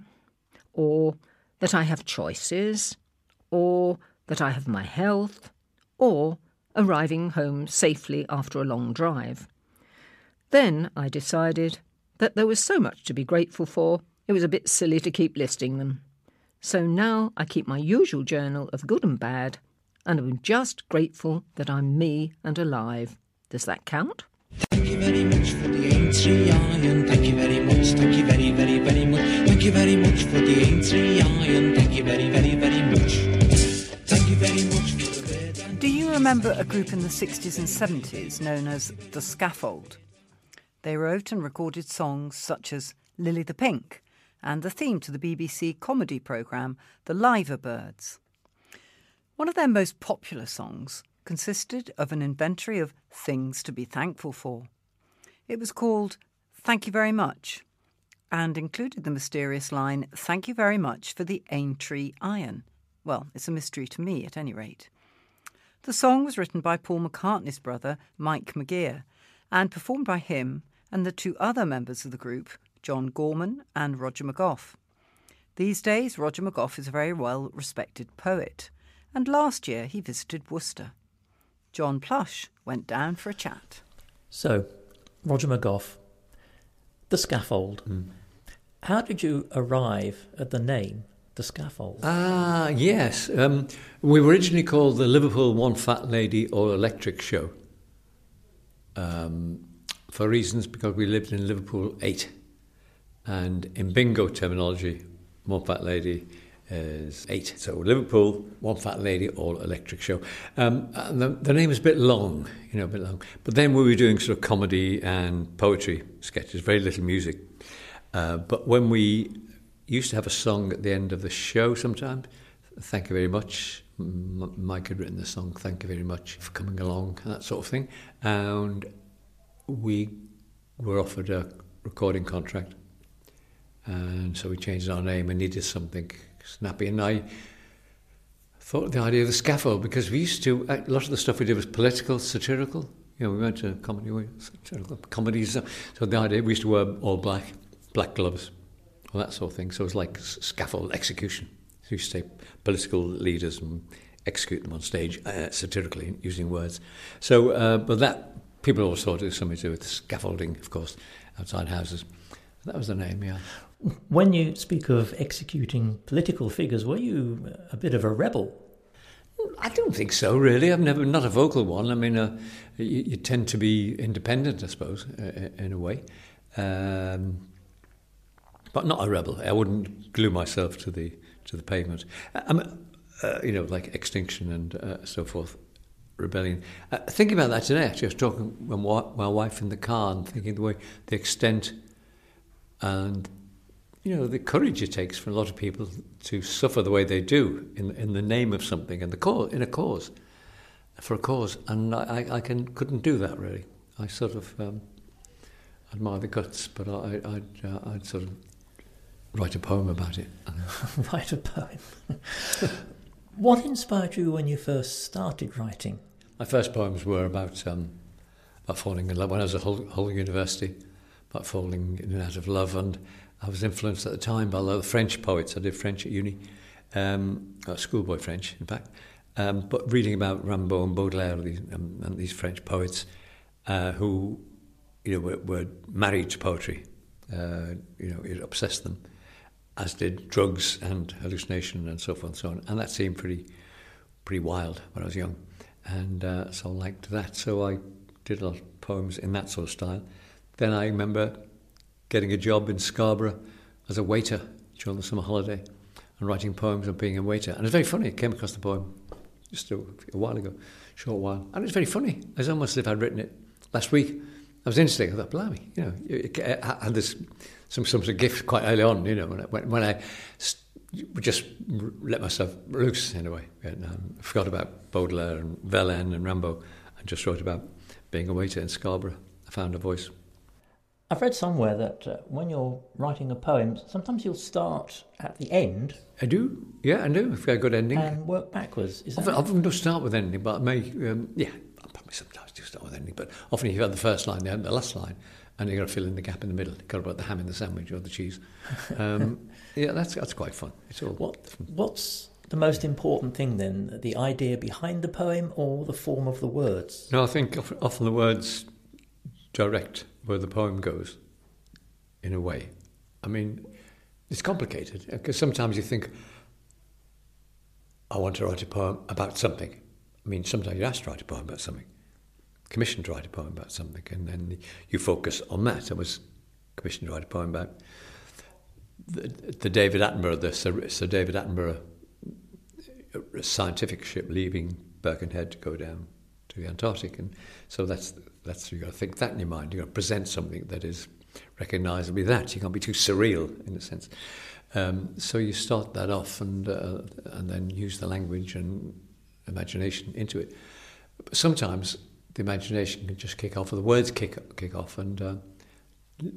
or that I have choices, or that I have my health, or arriving home safely after a long drive. Then I decided that there was so much to be grateful for, it was a bit silly to keep listing them. So now I keep my usual journal of good and bad, and I'm just grateful that I'm me and alive. Does that count? Thank you very much for the entry, Ian. Thank you very much, thank you very, very, very much. Thank you very much for the entry, Ian. Thank you very, very, very much. Thank you very much for the bird. Do you remember a group in the sixties and seventies known as The Scaffold? They wrote and recorded songs such as Lily the Pink and the theme to the B B C comedy programme The Liver Birds. One of their most popular songs consisted of an inventory of things to be thankful for. It was called Thank You Very Much and included the mysterious line, "Thank you very much for the Aintree Iron." Well, it's a mystery to me at any rate. The song was written by Paul McCartney's brother, Mike McGear, and performed by him and the two other members of the group, John Gorman and Roger McGough. These days, Roger McGough is a very well-respected poet, and last year he visited Worcester. John Plush went down for a chat. So, Roger McGough, The Scaffold. Mm. How did you arrive at the name The Scaffold? Ah, yes. Um, we were originally called the Liverpool One Fat Lady or Electric Show. Um, for reasons, because we lived in Liverpool eight, and in bingo terminology, one fat lady is eight. So Liverpool, one fat lady, all electric show. Um, and the, the name is a bit long, you know, a bit long. But then we were doing sort of comedy and poetry sketches, very little music. Uh, but when we used to have a song at the end of the show sometimes, thank you very much. Mike had written the song, "Thank you very much for coming along," and that sort of thing. And we were offered a recording contract. And so we changed our name and needed something snappy. And I thought of the idea of The Scaffold, because we used to, a lot of the stuff we did was political, satirical. You know, we went to comedy, satirical comedies. So the idea, we used to wear all black, black gloves, all that sort of thing. So it was like scaffold execution. We used to take political leaders and execute them on stage uh, satirically using words. So, uh, but that, people always thought it was something to do with scaffolding, of course, outside houses. That was the name, yeah. When you speak of executing political figures, were you a bit of a rebel? I don't think so, really. I've never, not a vocal one. I mean, uh, you, you tend to be independent, I suppose, uh, in a way. Um, but not a rebel. I wouldn't glue myself to the... to the pavement. I mean, uh, you know, like Extinction and uh, so forth, Rebellion. Uh, thinking about that today, actually, I was talking with my wife in the car and thinking the way, the extent and, you know, the courage it takes for a lot of people to suffer the way they do in in the name of something, and the cause, in a cause, for a cause. And I, I can, couldn't do that, really. I sort of um, admire the guts, but I, I'd, uh, I'd sort of write a poem about it. Write a poem. What inspired you when you first started writing? My first poems were about um, about falling in love. When I was at Hull, Hull University, about falling in and out of love, and I was influenced at the time by a lot of French poets. I did French at uni, um, schoolboy French, in fact. Um, but reading about Rimbaud and Baudelaire these, um, and these French poets uh, who, you know, were, were married to poetry. Uh, you know, it obsessed them, as did drugs and hallucination and so forth and so on. And that seemed pretty pretty wild when I was young. And uh, so I liked that. So I did a lot of poems in that sort of style. Then I remember getting a job in Scarborough as a waiter during the summer holiday and writing poems and being a waiter. And it's very funny. I came across the poem just a, a while ago, short while. And it's very funny. It's almost as if I'd written it last week. I was interesting. I thought, blimey, you know, I had this, some, some sort of gift quite early on, you know, when I, when I just let myself loose in a way. And um, forgot about Baudelaire and Verlaine and Rimbaud and just wrote about being a waiter in Scarborough. I found a voice. I've read somewhere that uh, when you're writing a poem, sometimes you'll start at the end. I do, yeah, I do. I've got a good ending. And work backwards. Is that often, often don't start with ending, but I may, um, yeah, I probably sometimes do start with ending, but often if you've had the first line, you haven't the last line, and you've got to fill in the gap in the middle. You've got to put the ham in the sandwich or the cheese. Um, yeah, that's that's quite fun. It's all what, What's the most important thing then? The idea behind the poem or the form of the words? No, I think often, often the words direct where the poem goes, in a way. I mean, it's complicated, because sometimes you think, I want to write a poem about something. I mean, sometimes you're asked to write a poem about something, commissioned to write a poem about something, and then you focus on that. I was commissioned to write a poem about the, the David Attenborough, the Sir, Sir David Attenborough scientific ship leaving Birkenhead to go down to the Antarctic, and so that's... That's you've got to think that in your mind. You've got to present something that is recognisably that. You can't be too surreal, in a sense. Um, so you start that off and uh, and then use the language and imagination into it. But sometimes the imagination can just kick off, or the words kick kick off and uh,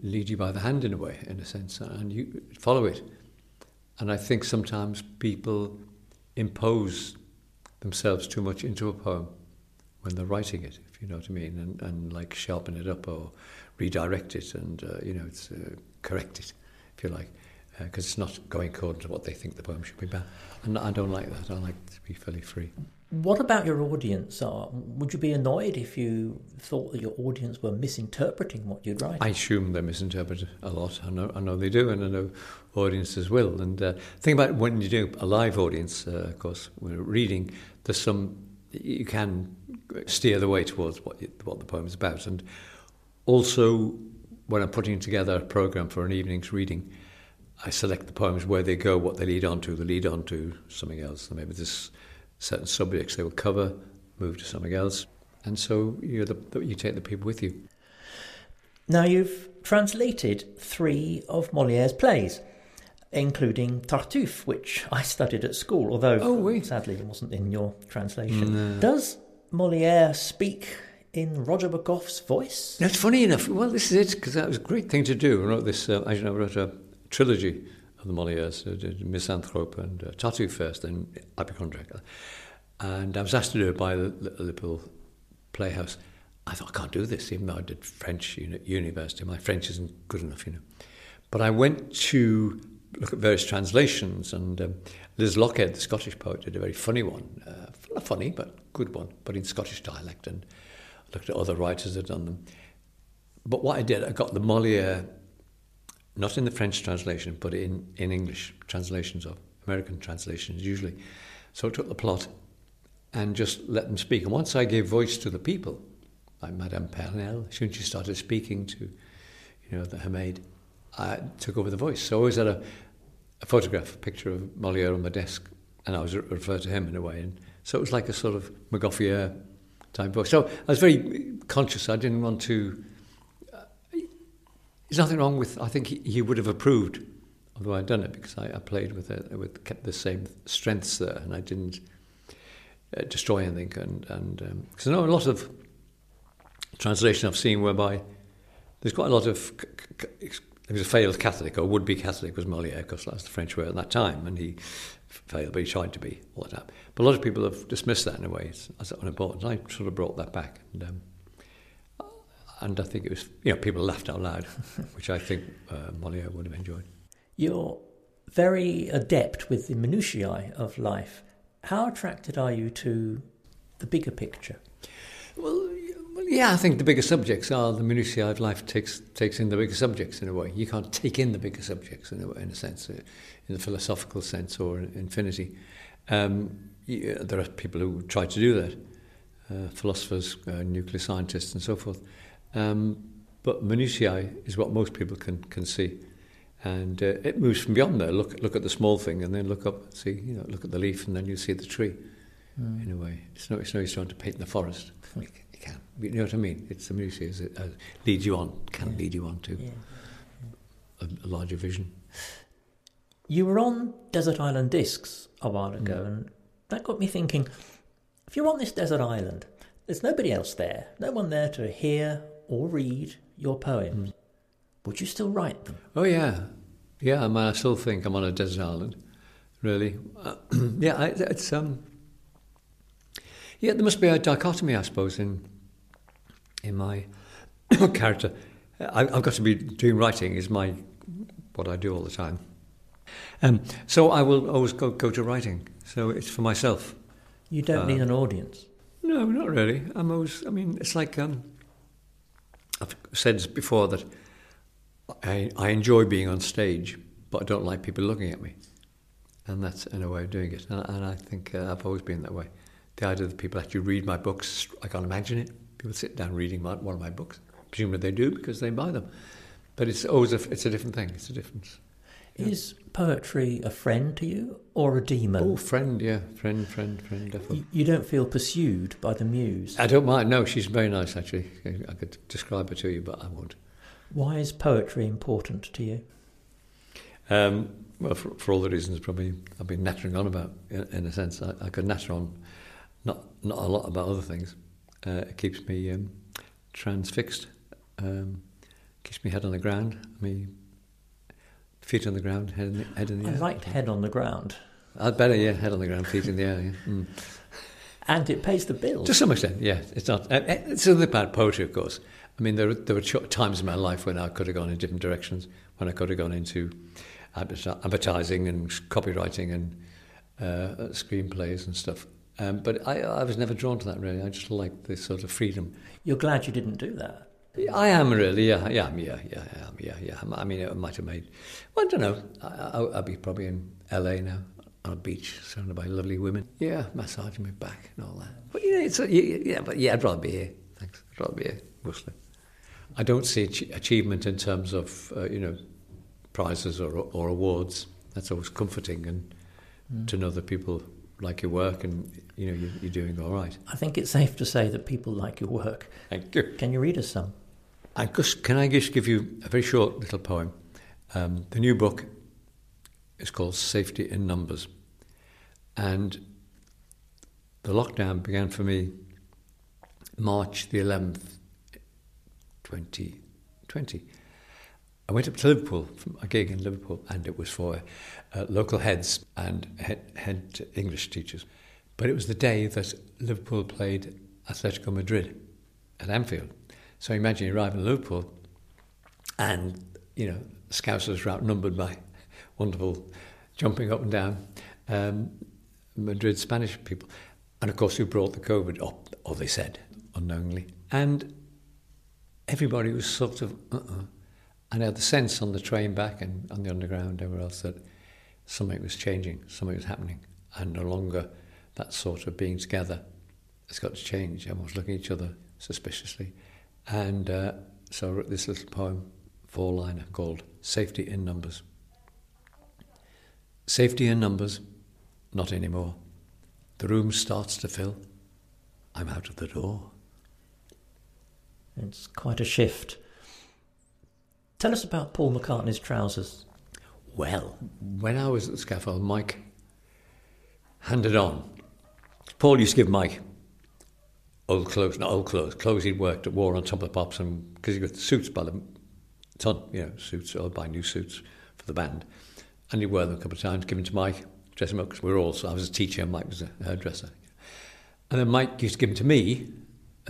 lead you by the hand in a way, in a sense, and you follow it. And I think sometimes people impose themselves too much into a poem when they're writing it. You know what I mean, and, and like sharpen it up or redirect it, and uh, you know, it's uh, correct it, if you like, because uh, it's not going according to what they think the poem should be about. And I don't like that. I like to be fairly free. What about your audience? Are would you be annoyed if you thought that your audience were misinterpreting what you'd write? I assume they misinterpret a lot. I know, I know they do, and I know audiences will. And uh, think about when you do a live audience. Uh, of course, when reading, there's some. You can steer the way towards what you, what the poem is about. And also, when I'm putting together a programme for an evening's reading, I select the poems where they go, what they lead on to. They lead on to something else. And maybe there's certain subjects they will cover, move to something else. And so you're the, you take the people with you. Now, you've translated three of Molière's plays, including Tartuffe, which I studied at school, although oh, oui. sadly it wasn't in your translation. No. Does Molière speak in Roger Backoff's voice? That's funny enough. Well, this is it, because that was a great thing to do. I wrote this, uh, as you know, I wrote a trilogy of the Molières, uh, Misanthrope and uh, Tartuffe first, then Hypochondriac. And I was asked to do it by the Liverpool Playhouse. I thought, I can't do this, even though I did French at university. My French isn't good enough, you know. But I went to look at various translations, and um, Liz Lockhead, the Scottish poet, did a very funny one, uh, not funny but good one, but in Scottish dialect, and I looked at other writers that had done them. But what I did, I got the Molière, not in the French translation but in, in English translations of American translations usually, so I took the plot and just let them speak. And once I gave voice to the people, like Madame Pernelle, as soon as she started speaking to, you know, the her maid, I took over the voice. So I always had a, a photograph, a picture of Molière on my desk, and I was re- referred to him in a way. And so it was like a sort of McGoffier type voice. So I was very conscious. I didn't want to... Uh, there's nothing wrong with... I think he, he would have approved, although I'd done it, because I, I played with it, with kept the same strengths there, and I didn't uh, destroy anything. And and um, 'cause I know a lot of translation I've seen whereby there's quite a lot of... C- c- He was a failed Catholic, or would-be Catholic, was Molière, because that was the French word at that time, and he failed, but he tried to be all the time. But a lot of people have dismissed that in a way as unimportant. I sort of brought that back, and um, and I think it was, you know, people laughed out loud, which I think uh, Molière would have enjoyed. You're very adept with the minutiae of life. How attracted are you to the bigger picture? Well, yeah, I think the bigger subjects are the minutiae of life takes takes in the bigger subjects in a way. You can't take in the bigger subjects in a, in a sense, in the philosophical sense or in infinity. Um, yeah, there are people who try to do that, uh, philosophers, uh, nuclear scientists and so forth. Um, but minutiae is what most people can, can see. And uh, it moves from beyond there. Look, look at the small thing and then look up, see, you know, look at the leaf and then you see the tree mm. in a way. It's no, it's no use trying to paint the forest. Can. You know what I mean? It's the music that uh, leads you on, can yeah. lead you on to yeah. Yeah. A, a larger vision. You were on Desert Island Discs a while ago, mm. and that got me thinking, if you're on this desert island, there's nobody else there, no one there to hear or read your poems. Mm. Would you still write them? Oh, yeah. Yeah, I mean, I still think I'm on a desert island, really. Uh, yeah, it's... um. Yeah, there must be a dichotomy, I suppose, in in my character. I, I've got to be doing writing is my what I do all the time. Um, so I will always go, go to writing. So it's for myself. You don't uh, need an audience. No, not really. I'm always... I mean, it's like... Um, I've said this before that I, I enjoy being on stage, but I don't like people looking at me. And that's another way of doing it. And, and I think uh, I've always been that way. The idea that people actually read my books, I can't imagine it. People sit down reading my, one of my books. Presumably they do because they buy them. But it's always a, it's a different thing. It's a difference. Yeah. Is poetry a friend to you or a demon? Oh, friend, yeah. Friend, friend, friend, definitely. You, you don't feel pursued by the muse? I don't mind. No, she's very nice, actually. I could describe her to you, but I won't. Why is poetry important to you? Um, well, for, for all the reasons probably I've been nattering on about, in, in a sense. I, I could natter on not not a lot about other things. Uh, it keeps me um, transfixed, um, keeps me head on the ground, I mean... Feet on the ground, head in the, head in the air. I liked head on the ground. I'd better, yeah, head on the ground, feet in the air, yeah. Mm. And it pays the bill. To some extent, yeah. It's not. It's something about poetry, of course. I mean, there, there were times in my life when I could have gone in different directions, when I could have gone into advertising and copywriting and uh, screenplays and stuff. Um, but I, I was never drawn to that, really. I just liked this sort of freedom. You're glad you didn't do that? I am really, yeah, yeah, yeah, yeah, yeah, yeah. I mean, it might have made, well, I don't know, I, I'd be probably in L A now, on a beach, surrounded by lovely women. Yeah, massaging my back and all that. But, you know, it's a, yeah, but yeah, I'd rather be here, thanks. I'd rather be here, mostly. I don't see ach- achievement in terms of, uh, you know, prizes or or awards. That's always comforting, and mm. to know that people like your work and, you know, you're, you're doing all right. I think it's safe to say that people like your work. Thank you. Can you read us some? I just, can I just give you a very short little poem? Um, the new book is called Safety in Numbers. And the lockdown began for me March the eleventh, twenty twenty. I went up to Liverpool, from a gig in Liverpool, and it was for uh, local heads and head, head English teachers. But it was the day that Liverpool played Atletico Madrid at Anfield. So imagine you arrive in Liverpool and, you know, Scousers are outnumbered by wonderful jumping up and down um, Madrid Spanish people. And, of course, who brought the COVID, or, or they said, unknowingly. And everybody was sort of, uh-uh. And I had the sense on the train back and on the underground everywhere else that something was changing, something was happening. And no longer that sort of being together. It's got to change. Everyone's looking at each other suspiciously. And uh, so I wrote this little poem, four-liner, called Safety in Numbers. Safety in numbers, not anymore. The room starts to fill. I'm out of the door. It's quite a shift. Tell us about Paul McCartney's trousers. Well, when I was at the Scaffold, Mike handed on. Paul used to give Mike old clothes, not old clothes, clothes he'd worked at war on top of the pops, and because he got suits by the ton, you know, suits, or buy new suits for the band. And he'd wear them a couple of times, give them to Mike, dress him up, because we were all, so I was a teacher and Mike was a hairdresser. And then Mike used to give them to me,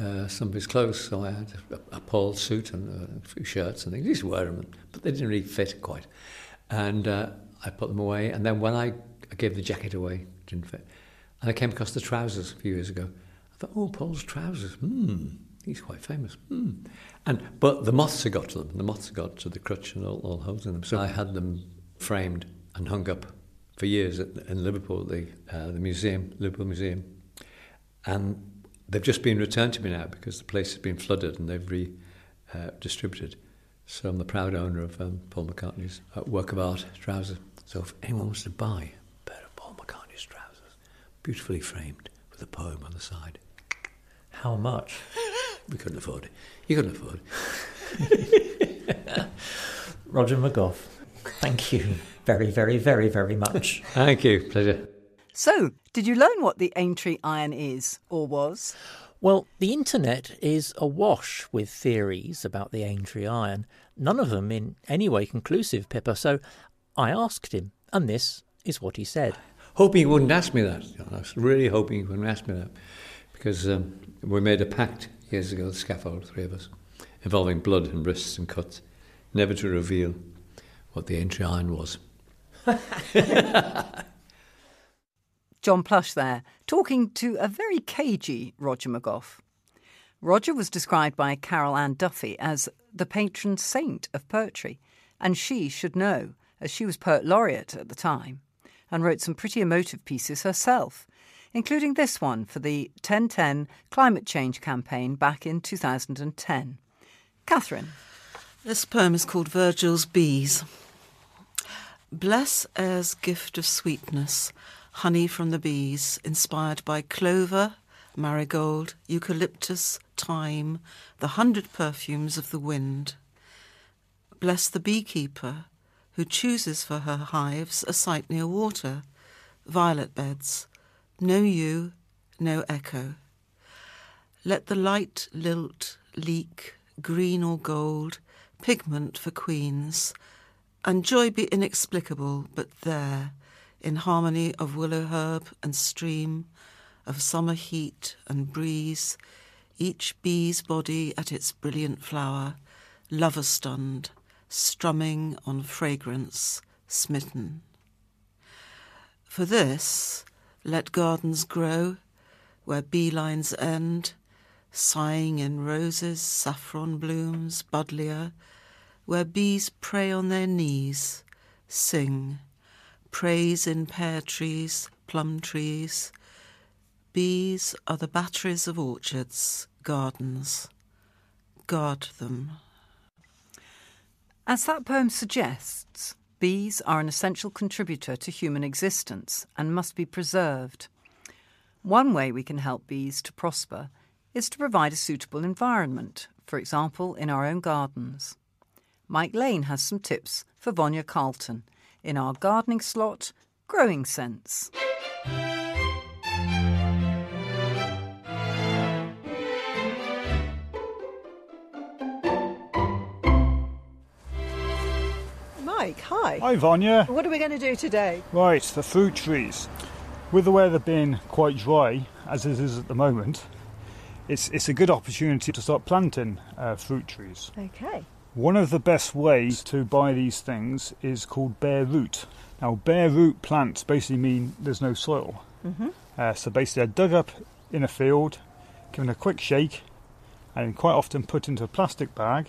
uh, some of his clothes, so I had a, a Paul suit and a few shirts and things. He used to wear them, but they didn't really fit quite. And uh, I put them away, and then when I, I gave the jacket away, it didn't fit. And I came across the trousers a few years ago. Oh, Paul's trousers, hmm, he's quite famous, hmm. And, but the moths had got to them, the moths had got to the crutch and all, all holes in them. So I had them framed and hung up for years at, in Liverpool, the, uh, the museum, Liverpool Museum. And they've just been returned to me now because the place has been flooded and they've redistributed. Uh, so I'm the proud owner of um, Paul McCartney's uh, work of art trousers. So if anyone wants to buy a pair of Paul McCartney's trousers, beautifully framed with a poem on the side. How much? We couldn't afford it. You couldn't afford it. Roger McGough, thank you very, very, very, very much. Thank you. Pleasure. So, did you learn what the Aintree iron is, or was? Well, the internet is awash with theories about the Aintree Iron, none of them in any way conclusive, Pippa, so I asked him, and this is what he said. Hoping he wouldn't ask me that. I was really hoping he wouldn't ask me that, because um, we made a pact years ago, The Scaffold, three of us, involving blood and wrists and cuts, never to reveal what the Aintree Iron was. John Plush there, talking to a very cagey Roger McGough. Roger was described by Carol Ann Duffy as the patron saint of poetry, and she should know, as she was poet laureate at the time, and wrote some pretty emotive pieces herself, including this one for the ten ten climate change campaign back in two thousand ten. Catherine. This poem is called Virgil's Bees. Bless air's gift of sweetness, honey from the bees, inspired by clover, marigold, eucalyptus, thyme, the hundred perfumes of the wind. Bless the beekeeper, who chooses for her hives a site near water, violet beds, no yew, no echo. Let the light lilt, leek, green or gold, pigment for queens, and joy be inexplicable, but there, in harmony of willow herb and stream, of summer heat and breeze, each bee's body at its brilliant flower, lover-stunned, strumming on fragrance, smitten. For this, let gardens grow, where bee lines end, sighing in roses, saffron blooms, buddleia, where bees pray on their knees, sing, praise in pear trees, plum trees. Bees are the batteries of orchards, gardens. Guard them. As that poem suggests, bees are an essential contributor to human existence and must be preserved. One way we can help bees to prosper is to provide a suitable environment, for example, in our own gardens. Mike Lane has some tips for Vanya Carlton in our gardening slot, Growing Sense. Mike, hi. Hi, Vanya. What are we going to do today? Right, the fruit trees. With the weather being quite dry, as it is at the moment, it's, it's a good opportunity to start planting uh, fruit trees. Okay. One of the best ways to buy these things is called bare root. Now, bare root plants basically mean there's no soil. Mm-hmm. Uh, so basically they're dug up in a field, given a quick shake, and quite often put into a plastic bag,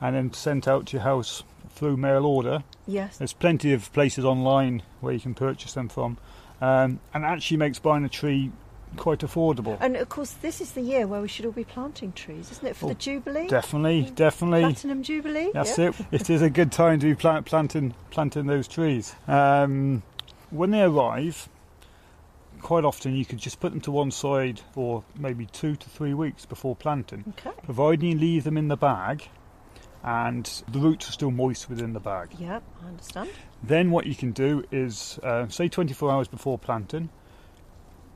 and then sent out to your house through mail order. Yes. There's plenty of places online where you can purchase them from, um, and actually makes buying a tree quite affordable. And of course this is the year where we should all be planting trees, isn't it, for oh, the Jubilee? Definitely, definitely. Platinum Jubilee. That's yeah. it. It is a good time to be plant, planting, planting those trees. Um, when they arrive, quite often you could just put them to one side for maybe two to three weeks before planting. Okay. Providing you leave them in the bag and the roots are still moist within the bag. Yep, I understand. Then what you can do is, uh, say twenty-four hours before planting,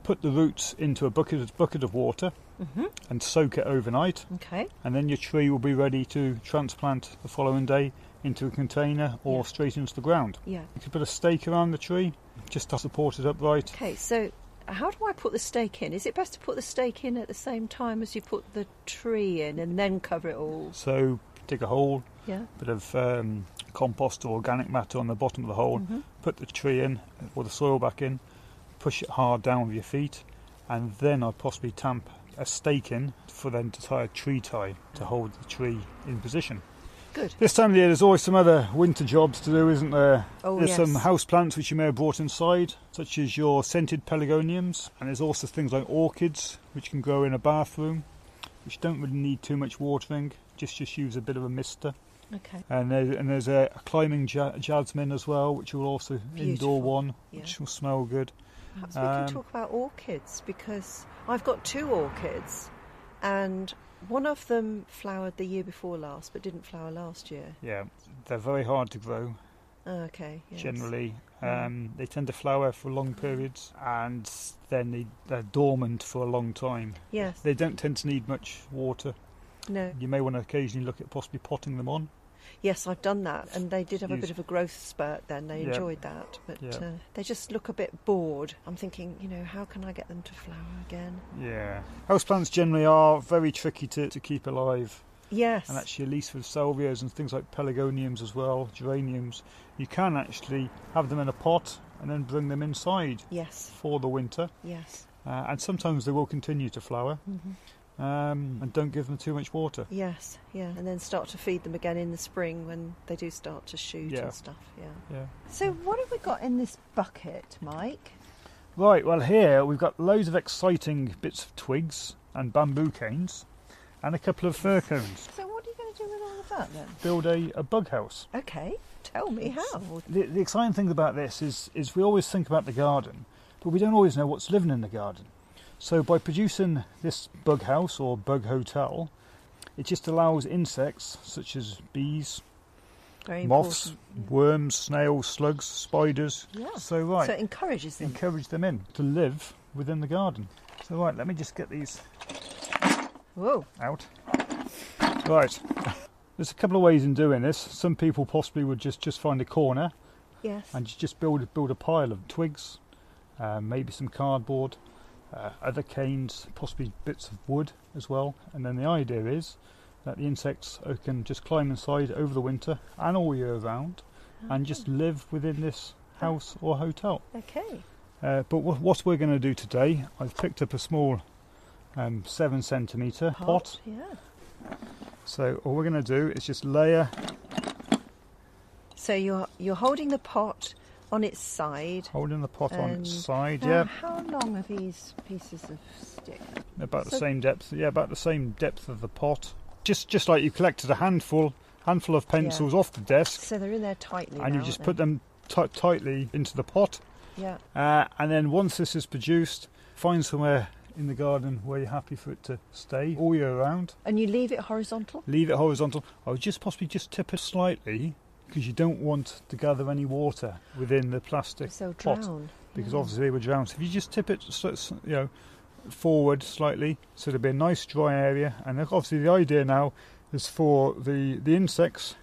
put the roots into a bucket, bucket of water mm-hmm. and soak it overnight. Okay. And then your tree will be ready to transplant the following day into a container or yeah. straight into the ground. Yeah. You could put a stake around the tree just to support it upright. Okay, so how do I put the stake in? Is it best to put the stake in at the same time as you put the tree in and then cover it all? So dig a hole, yeah. bit of um, compost or organic matter on the bottom of the hole, mm-hmm. put the tree in or the soil back in, push it hard down with your feet, and then I'd possibly tamp a stake in for them to tie a tree tie to hold the tree in position. Good. This time of the year there's always some other winter jobs to do, isn't there? Oh, there's yes. some house plants which you may have brought inside, such as your scented pelargoniums, and there's also things like orchids which can grow in a bathroom, which don't really need too much watering, just just use a bit of a mister. Okay. And there's, and there's a climbing ja- jasmine as well, which will also Beautiful. indoor one, yeah. which will smell good. Perhaps we can um, talk about orchids, because I've got two orchids and one of them flowered the year before last but didn't flower last year. Yeah, they're very hard to grow Oh, okay. Yes. Generally. Um, they tend to flower for long periods, and then they, they're dormant for a long time. Yes. They don't tend to need much water. No. You may want to occasionally look at possibly potting them on. Yes, I've done that, and they did have Use. a bit of a growth spurt then. They yeah. enjoyed that, but yeah. uh, they just look a bit bored. I'm thinking, you know, how can I get them to flower again? Yeah. Houseplants generally are very tricky to, to keep alive. Yes. And actually, at least with salvias and things like pelargoniums as well, geraniums, you can actually have them in a pot and then bring them inside. Yes. For the winter. Yes. Uh, and sometimes they will continue to flower. Mm-hmm. Um, and don't give them too much water. Yes, yeah, and then start to feed them again in the spring when they do start to shoot yeah. and stuff. Yeah. Yeah. So what have we got in this bucket, Mike? Right, well here we've got loads of exciting bits of twigs and bamboo canes and a couple of fir cones. So what are you going to do with all of that then? Build a, a bug house. Okay, tell me how. The, the exciting thing about this is is we always think about the garden, but we don't always know what's living in the garden. So by producing this bug house or bug hotel, it just allows insects such as bees, Very moths, important. worms, snails, slugs, spiders. Yeah. So right. So it encourages them. Encourage them in to live within the garden. So right, let me just get these Whoa. out. Right. There's a couple of ways in doing this. Some people possibly would just, just find a corner. Yes. And just build build a pile of twigs, uh, maybe some cardboard. Uh, other canes, possibly bits of wood as well, and then the idea is that the insects can just climb inside over the winter and all year round oh. and just live within this house or hotel. Okay. Uh, but w- what we're going to do today, I've picked up a small um, seven centimetre pot. pot. Yeah. So all we're going to do is just layer. So you're you're holding the pot on its side. Holding the pot on its side, yeah. How long are these pieces of stick? About so the same depth, yeah, about the same depth of the pot. Just just like you collected a handful handful of pencils yeah. off the desk. So they're in there tightly. And now, you just put they? them t- tightly into the pot. Yeah. Uh, and then once this is produced, find somewhere in the garden where you're happy for it to stay all year round. And you leave it horizontal? Leave it horizontal. I would just possibly just tip it slightly, because you don't want to gather any water within the plastic so pot, drown. because yeah. obviously they would drown. So if you just tip it, you know, forward slightly, so there'll be a nice dry area. And obviously the idea now is for the the insects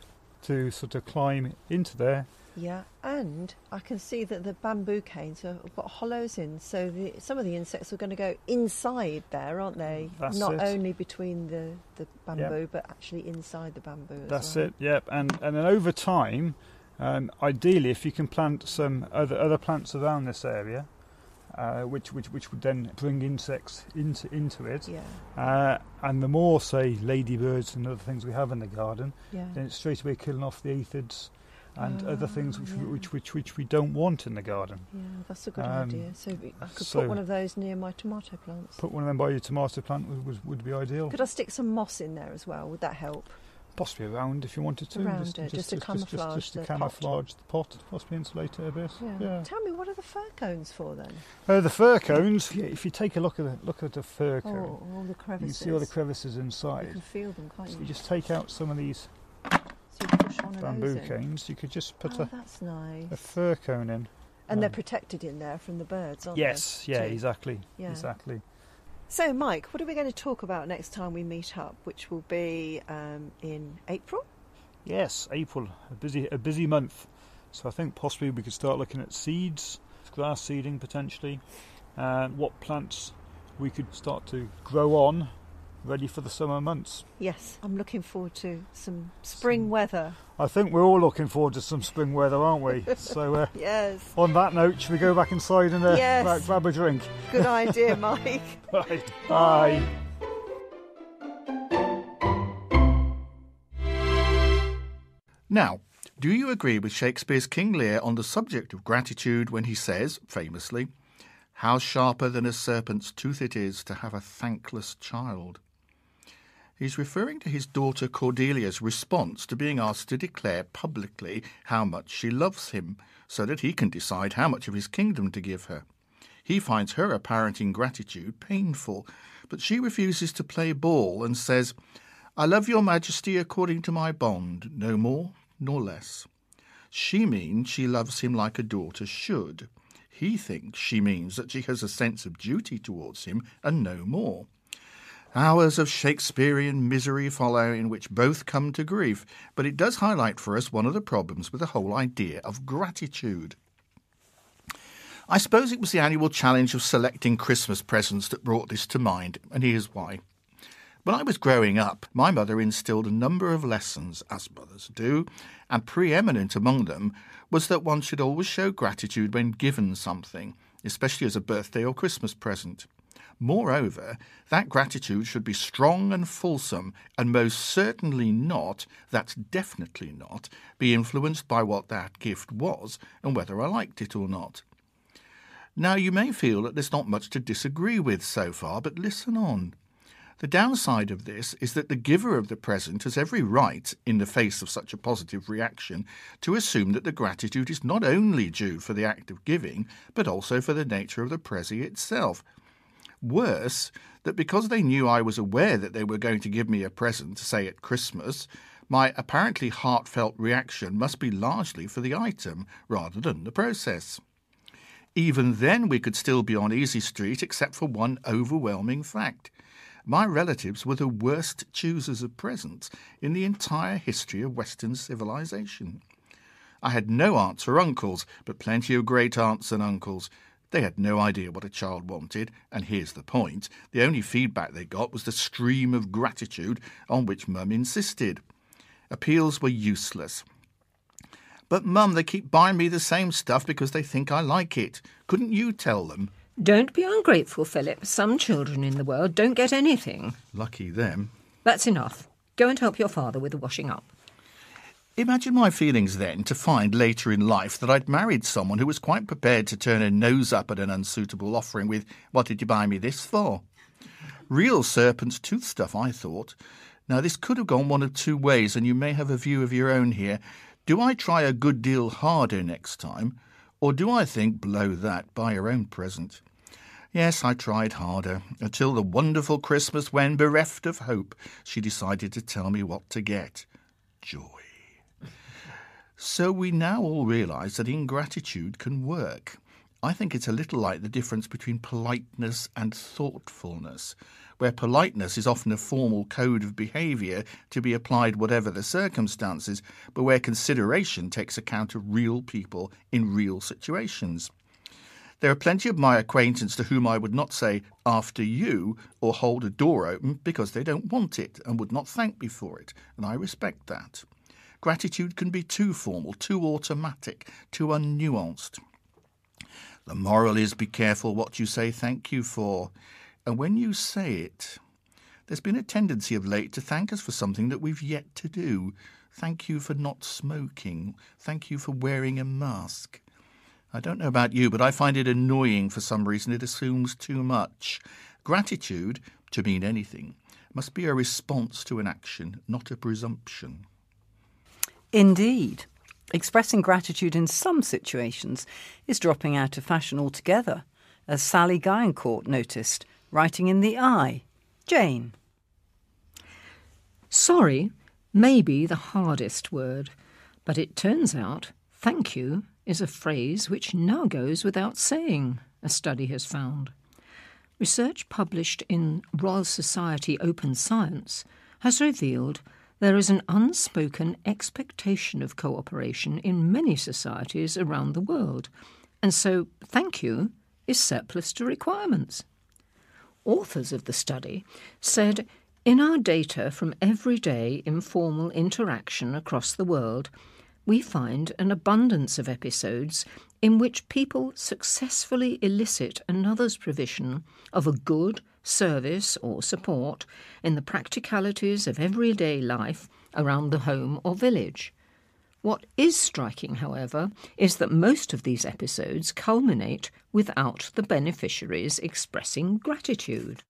to sort of climb into there. Yeah, and I can see that the bamboo canes have got hollows in, so the, some of the insects are going to go inside there, aren't they? That's Not it. only between the, the bamboo, yep. but actually inside the bamboo as That's well. That's it, yep. And and then over time, um, ideally, if you can plant some other other plants around this area, uh, which, which which would then bring insects into into it, yeah. uh, and the more, say, ladybirds and other things we have in the garden, yeah. then it's straight away killing off the aphids, and oh, other things which, yeah. which which which we don't want in the garden. Yeah, that's a good um, idea. So I could so put one of those near my tomato plants. Put one of them by your tomato plant would, would, would be ideal. Could I stick some moss in there as well? Would that help? Possibly around if you wanted to. Around just, it, just, just to camouflage just, just, just to the camouflage pot. the pot, possibly insulate it a bit. Yeah. yeah. Tell me, what are the fir cones for then? Uh, the fir cones. If you, if you take a look at the, look at the fir cone, oh, all the crevices. You can see all the crevices inside. You can feel them, can't you? So you just take out some of these. So you push one bamboo of those canes. You could just put oh, a, that's nice. a fir cone in, and um, they're protected in there from the birds, aren't yes, they? Yes, yeah, too? exactly, yeah. exactly. So, Mike, what are we going to talk about next time we meet up? Which will be um, in April. Yes, April, a busy, a busy month. So I think possibly we could start looking at seeds, grass seeding potentially, and uh, what plants we could start to grow on. Ready for the summer months. Yes, I'm looking forward to some spring some, weather. I think we're all looking forward to some spring weather, aren't we? So, uh, yes. On that note, should we go back inside and uh, yes. grab, grab a drink? Good idea, Mike. Bye. Bye. Now, do you agree with Shakespeare's King Lear on the subject of gratitude when he says, famously, "How sharper than a serpent's tooth it is to have a thankless child"? He's referring to his daughter Cordelia's response to being asked to declare publicly how much she loves him, so that he can decide how much of his kingdom to give her. He finds her apparent ingratitude painful, but she refuses to play ball and says, "I love your Majesty according to my bond, no more nor less." She means she loves him like a daughter should. He thinks she means that she has a sense of duty towards him and no more. Hours of Shakespearean misery follow in which both come to grief, but it does highlight for us one of the problems with the whole idea of gratitude. I suppose it was the annual challenge of selecting Christmas presents that brought this to mind, and here's why. When I was growing up, my mother instilled a number of lessons, as mothers do, and preeminent among them was that one should always show gratitude when given something, especially as a birthday or Christmas present. Moreover, that gratitude should be strong and fulsome, and most certainly not, that's definitely not, be influenced by what that gift was and whether I liked it or not. Now, you may feel that there's not much to disagree with so far, but listen on. The downside of this is that the giver of the present has every right, in the face of such a positive reaction, to assume that the gratitude is not only due for the act of giving, but also for the nature of the prezi itself. Worse, that because they knew I was aware that they were going to give me a present, say at Christmas, my apparently heartfelt reaction must be largely for the item rather than the process. Even then we could still be on Easy Street except for one overwhelming fact. My relatives were the worst choosers of presents in the entire history of Western civilization. I had no aunts or uncles, but plenty of great aunts and uncles. They had no idea what a child wanted, and here's the point. The only feedback they got was the stream of gratitude on which Mum insisted. Appeals were useless. But, Mum, they keep buying me the same stuff because they think I like it. Couldn't you tell them? Don't be ungrateful, Philip. Some children in the world don't get anything. Lucky them. That's enough. Go and help your father with the washing up. Imagine my feelings then to find later in life that I'd married someone who was quite prepared to turn her nose up at an unsuitable offering with, "What did you buy me this for?" Real serpent's tooth stuff, I thought. Now, this could have gone one of two ways, and you may have a view of your own here. Do I try a good deal harder next time? Or do I think, blow that, buy your own present? Yes, I tried harder, until the wonderful Christmas when, bereft of hope, she decided to tell me what to get. Joy. So we now all realise that ingratitude can work. I think it's a little like the difference between politeness and thoughtfulness, where politeness is often a formal code of behaviour to be applied whatever the circumstances, but where consideration takes account of real people in real situations. There are plenty of my acquaintance to whom I would not say, "after you," or hold a door open because they don't want it and would not thank me for it, and I respect that. Gratitude can be too formal, too automatic, too unnuanced. The moral is, be careful what you say thank you for. And when you say it, there's been a tendency of late to thank us for something that we've yet to do. Thank you for not smoking. Thank you for wearing a mask. I don't know about you, but I find it annoying for some reason. It assumes too much. Gratitude, to mean anything, must be a response to an action, not a presumption. Indeed. Expressing gratitude in some situations is dropping out of fashion altogether, as Sally Guyancourt noticed, writing in the eye. Jane. Sorry may be the hardest word, but it turns out thank you is a phrase which now goes without saying, a study has found. Research published in Royal Society Open Science has revealed there is an unspoken expectation of cooperation in many societies around the world, and so thank you is surplus to requirements. Authors of the study said, in our data from everyday informal interaction across the world, we find an abundance of episodes in which people successfully elicit another's provision of a good, service or support in the practicalities of everyday life around the home or village. What is striking, however, is that most of these episodes culminate without the beneficiaries expressing gratitude.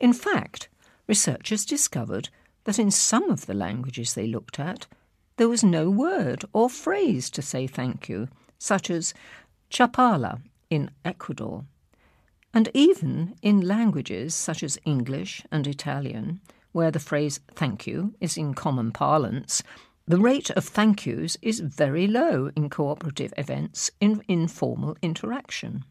In fact, researchers discovered that in some of the languages they looked at, there was no word or phrase to say thank you, such as chapala in Ecuador. And even in languages such as English and Italian, where the phrase thank you is in common parlance, The rate of thank yous is very low in cooperative events in informal interaction.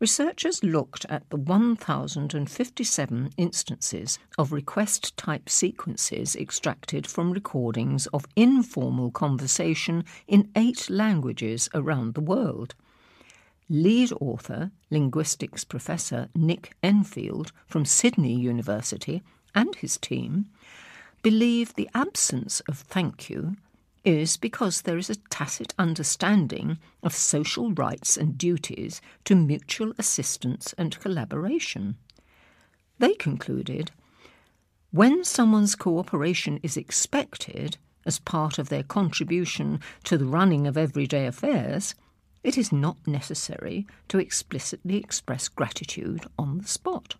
Researchers looked at the one thousand fifty-seven instances of request-type sequences extracted from recordings of informal conversation in eight languages around the world. Lead author, linguistics professor Nick Enfield from Sydney University and his team believe the absence of thank you is because there is a tacit understanding of social rights and duties to mutual assistance and collaboration. They concluded, when someone's cooperation is expected as part of their contribution to the running of everyday affairs, it is not necessary to explicitly express gratitude on the spot.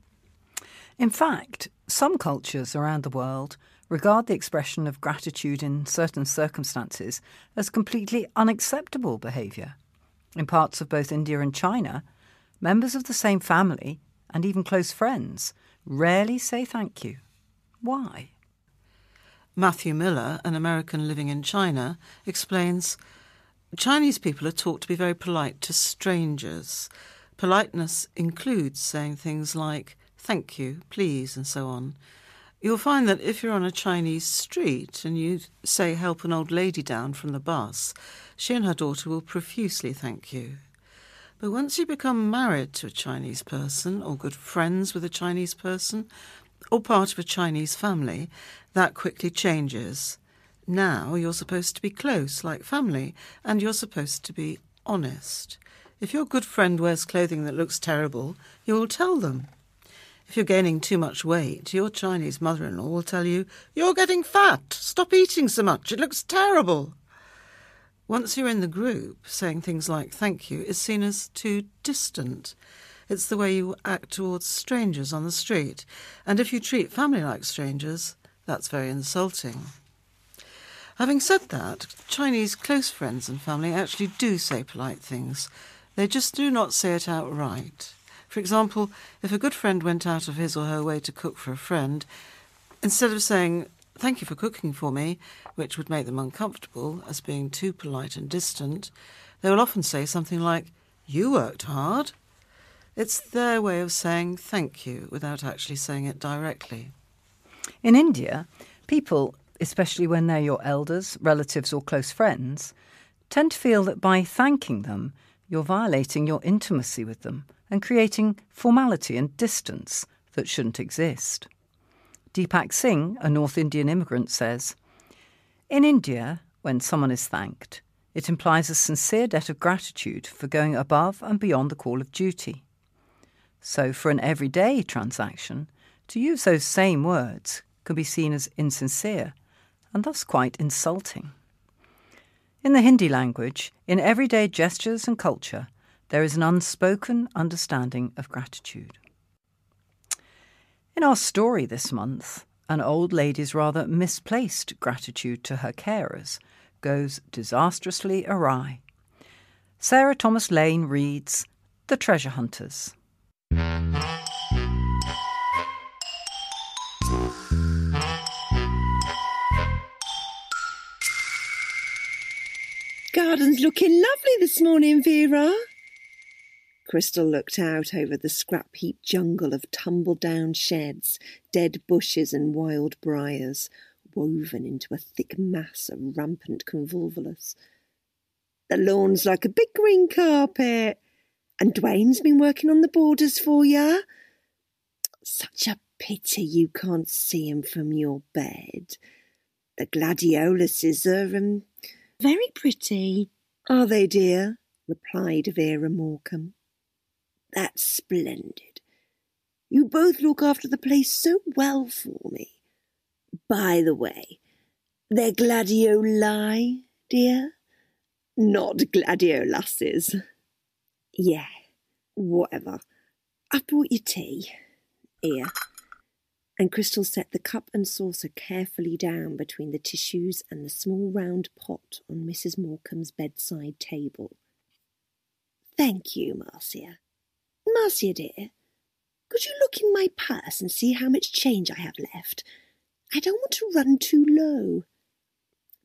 In fact, some cultures around the world regard the expression of gratitude in certain circumstances as completely unacceptable behaviour. In parts of both India and China, members of the same family and even close friends rarely say thank you. Why? Matthew Miller, an American living in China, explains, Chinese people are taught to be very polite to strangers. Politeness includes saying things like thank you, please, and so on. You'll find that if you're on a Chinese street and you, say, help an old lady down from the bus, she and her daughter will profusely thank you. But once you become married to a Chinese person or good friends with a Chinese person or part of a Chinese family, that quickly changes. Now you're supposed to be close, like family, and you're supposed to be honest. If your good friend wears clothing that looks terrible, you will tell them. If you're gaining too much weight, your Chinese mother-in-law will tell you, you're getting fat, stop eating so much, it looks terrible. Once you're in the group, saying things like thank you is seen as too distant. It's the way you act towards strangers on the street. And if you treat family like strangers, that's very insulting. Having said that, Chinese close friends and family actually do say polite things. They just do not say it outright. For example, if a good friend went out of his or her way to cook for a friend, instead of saying, thank you for cooking for me, which would make them uncomfortable as being too polite and distant, they will often say something like, you worked hard. It's their way of saying thank you without actually saying it directly. In India, people, especially when they're your elders, relatives or close friends, tend to feel that by thanking them, you're violating your intimacy with them and creating formality and distance that shouldn't exist. Deepak Singh, a North Indian immigrant, says, in India, when someone is thanked, it implies a sincere debt of gratitude for going above and beyond the call of duty. So for an everyday transaction, to use those same words can be seen as insincere and thus quite insulting. In the Hindi language, in everyday gestures and culture, there is an unspoken understanding of gratitude. In our story this month, an old lady's rather misplaced gratitude to her carers goes disastrously awry. Sarah Thomas Lane reads The Treasure Hunters. Garden's looking lovely this morning, Vera. Crystal looked out over the scrap-heap jungle of tumble-down sheds, dead bushes and wild briars, woven into a thick mass of rampant convolvulus. The lawn's like a big green carpet, and Duane's been working on the borders for ya. Such a pity you can't see 'em from your bed. The gladioluses are um, very pretty. Are they, dear? Replied Vera Morecambe. That's splendid. You both look after the place so well for me. By the way, they're gladioli, dear? Not gladioluses. Yeah, whatever. I've brought you tea. Here. And Crystal set the cup and saucer carefully down between the tissues and the small round pot on Missus Morecambe's bedside table. Thank you, Marcia. Marcia, dear, could you look in my purse and see how much change I have left? I don't want to run too low.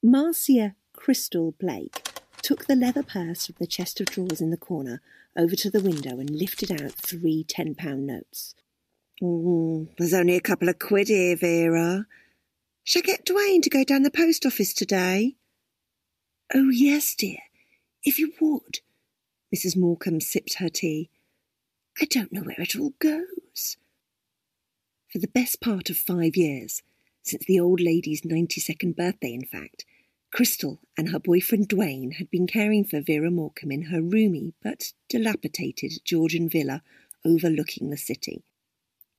Marcia Crystal Blake took the leather purse from the chest of drawers in the corner over to the window and lifted out three ten-pound notes. Mm, there's only a couple of quid here, Vera. Shall I get Duane to go down the post office today? Oh, yes, dear, if you would. Missus Morecambe sipped her tea. I don't know where it all goes. For the best part of five years, since the old lady's ninety-second birthday, in fact, Crystal and her boyfriend Duane had been caring for Vera Morecambe in her roomy but dilapidated Georgian villa overlooking the city.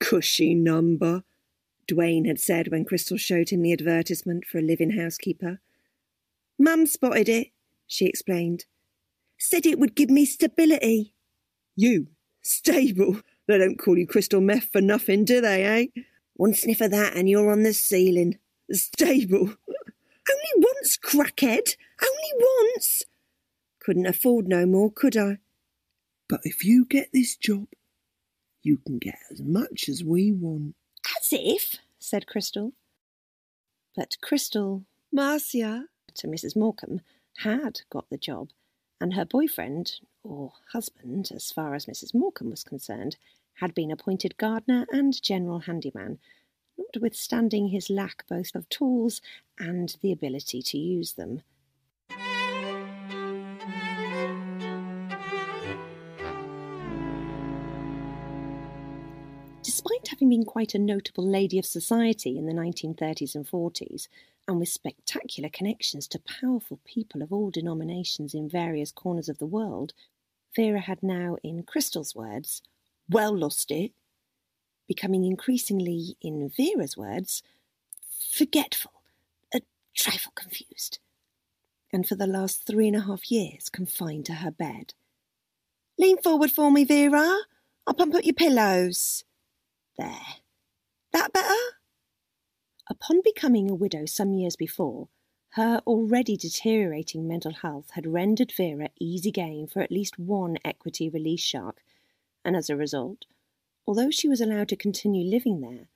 Cushy number, Duane had said when Crystal showed him the advertisement for a live-in housekeeper. Mum spotted it, she explained. Said it would give me stability. You? Stable? They don't call you crystal meth for nothing, do they, eh? One sniff of that and you're on the ceiling. Stable. Only once, crackhead. Only once. Couldn't afford no more, could I? But if you get this job, you can get as much as we want. As if, said Crystal. But Crystal, Marcia, to Missus Morecambe, had got the job, and her boyfriend, or husband, as far as Missus Morecambe was concerned, had been appointed gardener and general handyman, notwithstanding his lack both of tools and the ability to use them. Despite having been quite a notable lady of society in the nineteen thirties and forties, and with spectacular connections to powerful people of all denominations in various corners of the world, Vera had now, in Crystal's words, well lost it, becoming increasingly, in Vera's words, forgetful, a trifle confused, and for the last three and a half years confined to her bed. Lean forward for me, Vera. I'll pump up your pillows. There. That better? Upon becoming a widow some years before, her already deteriorating mental health had rendered Vera easy game for at least one equity release shark, and as a result, although she was allowed to continue living there,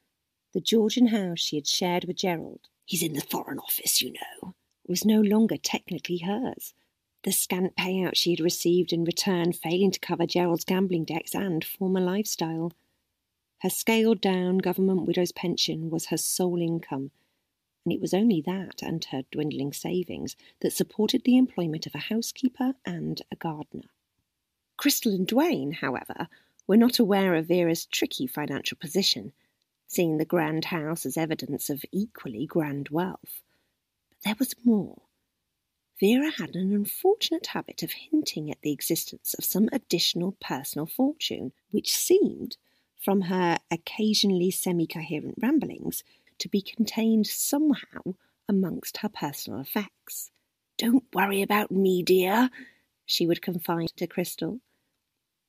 the Georgian house she had shared with Gerald, he's in the Foreign Office, you know, was no longer technically hers, the scant payout she had received in return failing to cover Gerald's gambling debts and former lifestyle. Her scaled-down government widow's pension was her sole income, and it was only that and her dwindling savings that supported the employment of a housekeeper and a gardener. Crystal and Duane, however, were not aware of Vera's tricky financial position, seeing the grand house as evidence of equally grand wealth. But there was more. Vera had an unfortunate habit of hinting at the existence of some additional personal fortune, which seemed, from her occasionally semi-coherent ramblings, to be contained somehow amongst her personal effects. Don't worry about me, dear, she would confide to Crystal.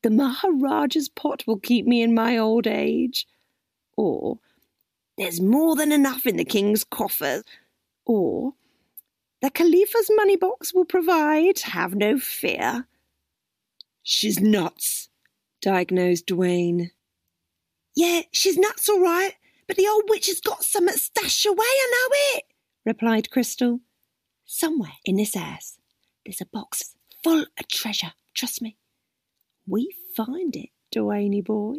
The Maharaja's pot will keep me in my old age. Or, there's more than enough in the king's coffers. Or, the Khalifa's money box will provide. Have no fear. She's nuts, diagnosed Duane. Yeah, she's nuts all right, but the old witch has got something stashed away, I know it, replied Crystal. Somewhere in this house, there's a box full of treasure, trust me. We find it, Duaney boy,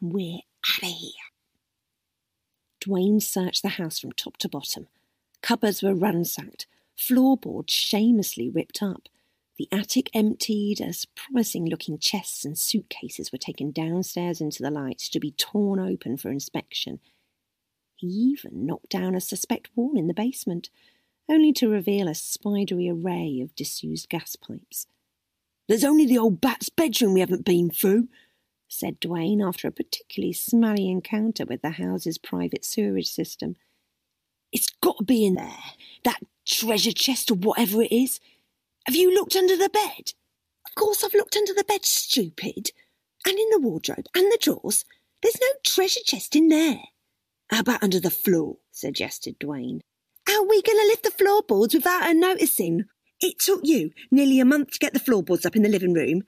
and we're out of here. Duane searched the house from top to bottom. Cupboards were ransacked, floorboards shamelessly ripped up. The attic emptied as promising-looking chests and suitcases were taken downstairs into the light to be torn open for inspection. He even knocked down a suspect wall in the basement, only to reveal a spidery array of disused gas pipes. "There's only the old bat's bedroom we haven't been through," said Duane after a particularly smelly encounter with the house's private sewerage system. "It's got to be in there, that treasure chest or whatever it is. Have you looked under the bed?" "Of course I've looked under the bed, stupid. And in the wardrobe and the drawers. There's no treasure chest in there." "How about under the floor?" suggested Duane. "How are we going to lift the floorboards without her noticing? It took you nearly a month to get the floorboards up in the living room.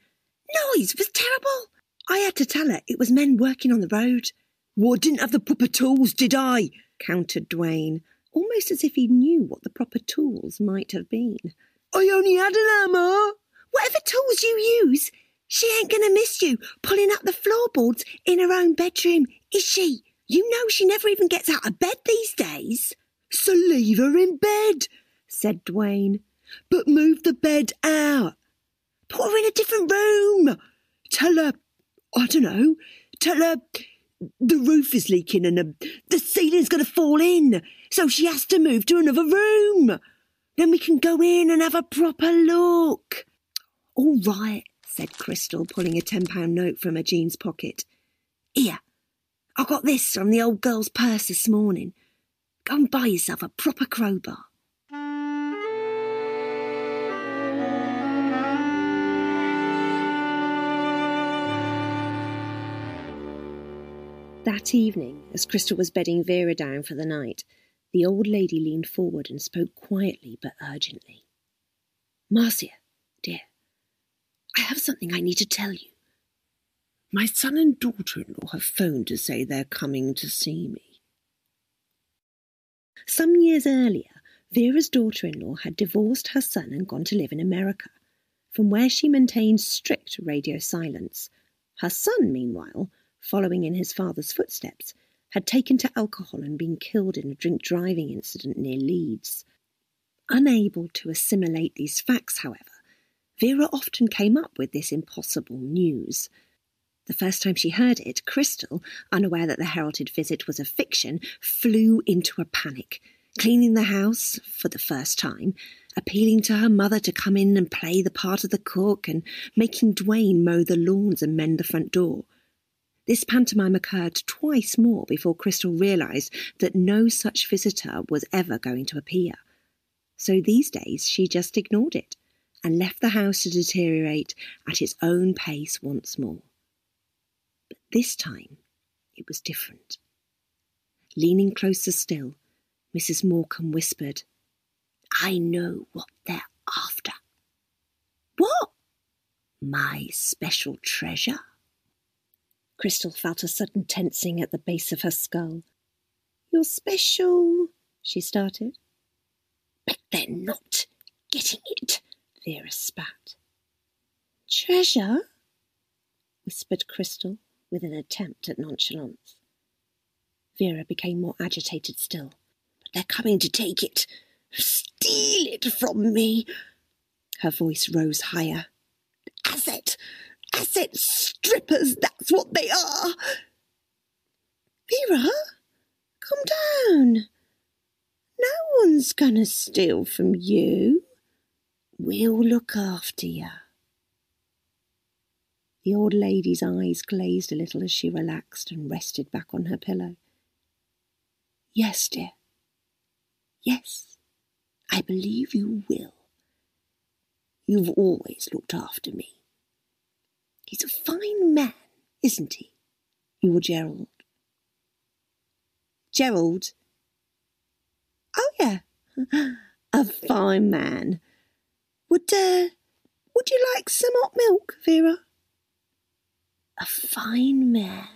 Noise was terrible. I had to tell her it was men working on the road." "Well, I didn't have the proper tools, did I?" countered Duane, almost as if he knew what the proper tools might have been. I only had an hammer. Whatever tools you use, she ain't going to miss you pulling up the floorboards in her own bedroom, is she? You know she never even gets out of bed these days. So leave her in bed, said Duane. But move the bed out. Put her in a different room. Tell her, I don't know, tell her the roof is leaking and the, the ceiling's going to fall in, so she has to move to another room. Then we can go in and have a proper look. All right, said Crystal, pulling a ten pound note from her jeans pocket. Here, I got this from the old girl's purse this morning. Go and buy yourself a proper crowbar. That evening, as Crystal was bedding Vera down for the night, the old lady leaned forward and spoke quietly but urgently. Marcia, dear, I have something I need to tell you. My son and daughter-in-law have phoned to say they're coming to see me. Some years earlier, Vera's daughter-in-law had divorced her son and gone to live in America, from where she maintained strict radio silence. Her son, meanwhile, following in his father's footsteps, had taken to alcohol and been killed in a drink-driving incident near Leeds. Unable to assimilate these facts, however, Vera often came up with this impossible news. The first time she heard it, Crystal, unaware that the heralded visit was a fiction, flew into a panic, cleaning the house for the first time, appealing to her mother to come in and play the part of the cook, and making Duane mow the lawns and mend the front door. This pantomime occurred twice more before Crystal realised that no such visitor was ever going to appear. So these days she just ignored it and left the house to deteriorate at its own pace once more. But this time it was different. Leaning closer still, Missus Morecambe whispered, I know what they're after. What? My special treasure? Crystal felt a sudden tensing at the base of her skull. You're special, she started. But they're not getting it, Vera spat. Treasure? Whispered Crystal with an attempt at nonchalance. Vera became more agitated still. But they're coming to take it. Steal it from me. Her voice rose higher. Asset! Asset strippers, that's what they are. Vera, come down. No one's going to steal from you. We'll look after you. The old lady's eyes glazed a little as she relaxed and rested back on her pillow. Yes, dear. Yes, I believe you will. You've always looked after me. He's a fine man, isn't he? Your Gerald. Gerald? Oh, yeah. A fine man. Would, uh, would you like some hot milk, Vera? A fine man.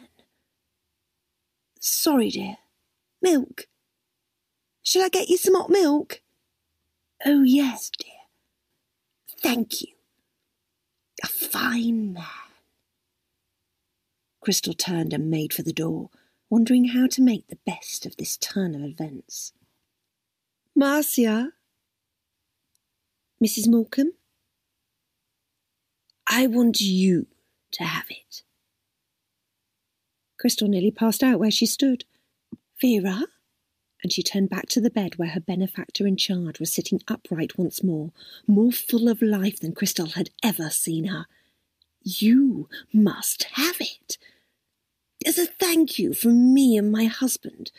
Sorry, dear. Milk. Shall I get you some hot milk? Oh, yes, dear. Thank you. A fine man. Crystal turned and made for the door, wondering how to make the best of this turn of events. Marcia? Missus Morecambe? I want you to have it. Crystal nearly passed out where she stood. Vera? And she turned back to the bed where her benefactor in charge was sitting upright once more, more full of life than Crystal had ever seen her. You must have it. As a thank you from me and my husband.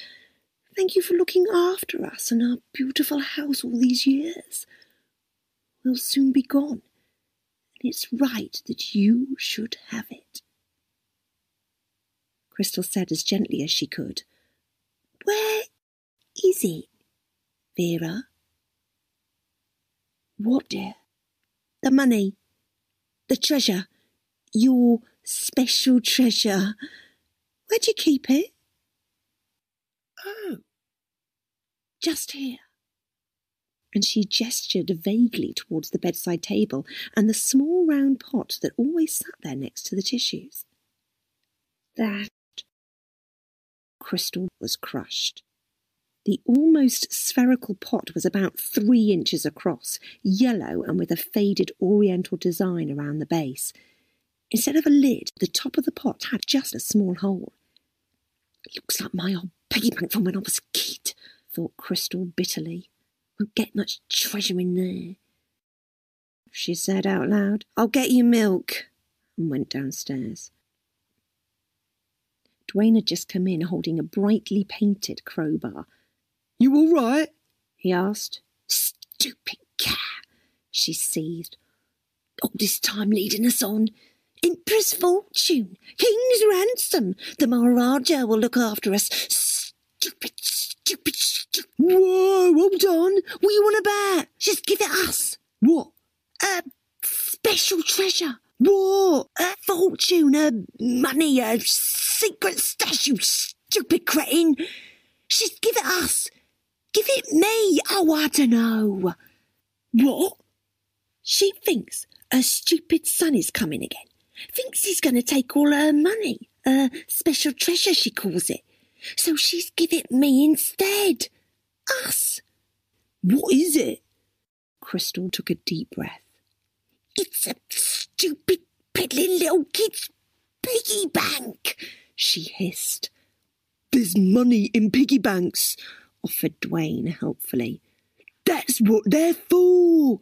Thank you for looking after us and our beautiful house all these years. We'll soon be gone, and it's right that you should have it. Crystal said as gently as she could, Where is it, Vera? What, dear? The money. The treasure. Your special treasure. Where'd you keep it? Oh. Just here." And she gestured vaguely towards the bedside table and the small round pot that always sat there next to the tissues. That crystal was crushed. The almost spherical pot was about three inches across, yellow and with a faded oriental design around the base. Instead of a lid, the top of the pot had just a small hole. "It looks like my old piggy bank from when I was a kid," thought Crystal bitterly. "Won't get much treasure in there." She said out loud, "I'll get you milk," and went downstairs. Duane had just come in holding a brightly painted crowbar. "You all right?" he asked. "Stupid cat," she seethed. "All this time leading us on. Empress Fortune, King's Ransom, the Maharaja will look after us. Stupid, stupid, stupid. Whoa, hold on. What you want about? Just give it us." "What?" "A special treasure. What? A fortune, a money, a secret stash, you stupid cretin. Just give it us. Give it me. Oh, I dunno." "What?" "She thinks her stupid son is coming again. Thinks he's going to take all her money, her special treasure, she calls it. So she's give it me instead. Us." "What is it?" Crystal took a deep breath. "It's a stupid, piddling little kid's piggy bank," she hissed. "There's money in piggy banks," offered Duane helpfully. "That's what they're for."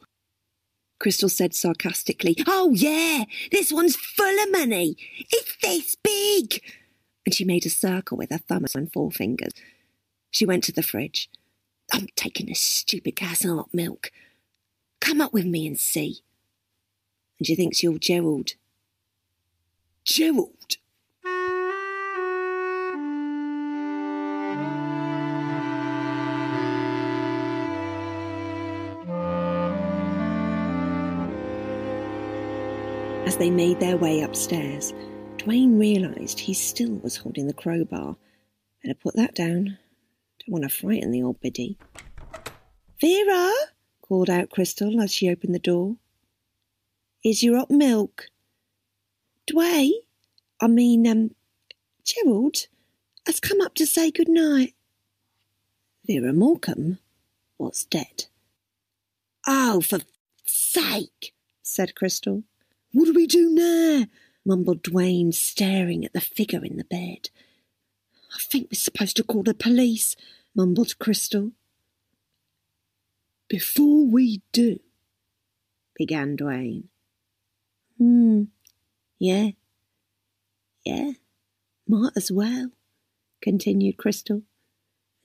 Crystal said sarcastically, "Oh, yeah, this one's full of money. It's this big." And she made a circle with her thumb and forefingers. She went to the fridge. "I'm taking this stupid cat's heart milk. Come up with me and see." "And she thinks you're Gerald." "Gerald?" As they made their way upstairs, Duane realised he still was holding the crowbar. "Better put that down. Don't want to frighten the old biddy." "Vera!" called out Crystal as she opened the door. "Is your hot milk? Duane, I mean, um, Gerald, has come up to say good night." Vera Morecambe was dead. "Oh, for f- sake," said Crystal. "What do we do now?" mumbled Duane, staring at the figure in the bed. "I think we're supposed to call the police," mumbled Crystal. "Before we do," began Duane. Hmm, yeah, yeah, might as well," continued Crystal.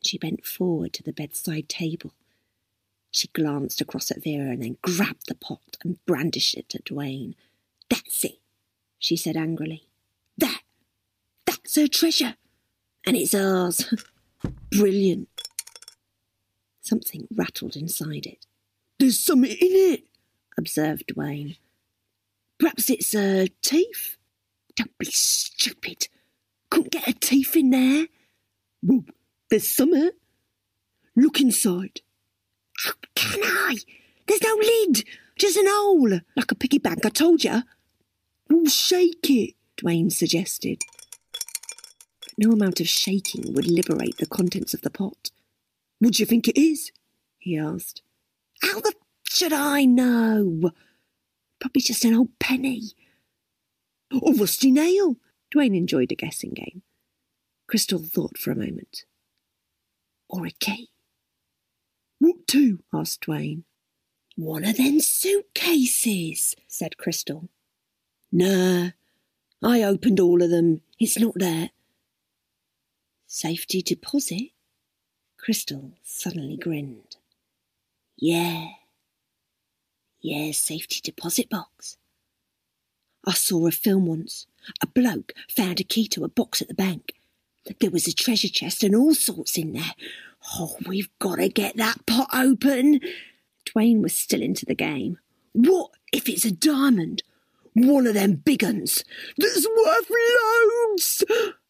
She bent forward to the bedside table. She glanced across at Vera and then grabbed the pot and brandished it at Duane. "That's it," she said angrily. That, that's her treasure. And it's ours. Brilliant." Something rattled inside it. "There's something in it," observed Duane. "Perhaps it's her teeth." "Don't be stupid. Couldn't get her teeth in there." "Well, there's something. Look inside." "How can I? There's no lid. Just an hole. Like a piggy bank, I told you." "We'll shake it," Duane suggested. But no amount of shaking would liberate the contents of the pot. "What do you think it is?" he asked. "How the f- should I know? Probably just an old penny." "Or rusty nail." Duane enjoyed a guessing game. Crystal thought for a moment. "Or a key." "What to?" asked Duane. "One of them suitcases," said Crystal. "Nah, I opened all of them. It's not that." "Safety deposit?" Crystal suddenly grinned. "Yeah. Yeah, safety deposit box. I saw a film once. A bloke found a key to a box at the bank. There was a treasure chest and all sorts in there. Oh, we've got to get that pot open." Duane was still into the game. "What if it's a diamond? One of them big uns that's worth loads."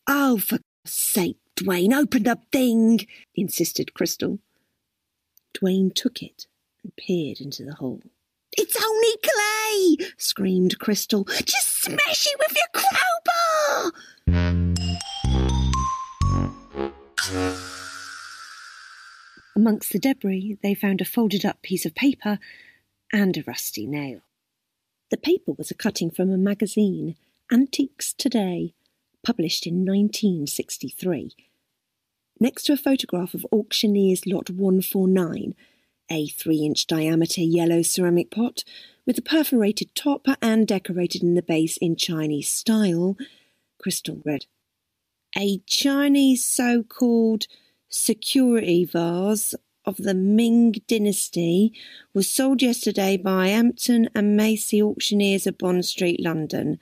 "Oh, for God's sake, Duane, open the thing," insisted Crystal. Duane took it and peered into the hole. "It's only clay!" screamed Crystal. "Just smash it with your crowbar!" Amongst the debris, they found a folded-up piece of paper and a rusty nail. The paper was a cutting from a magazine, Antiques Today, published in nineteen sixty-three. Next to a photograph of Auctioneer's Lot one forty-nine, a three-inch diameter yellow ceramic pot with a perforated top and decorated in the base in Chinese style, Crystal read, "A Chinese so-called security vase of the Ming Dynasty was sold yesterday by Hampton and Macy auctioneers of Bond Street, London.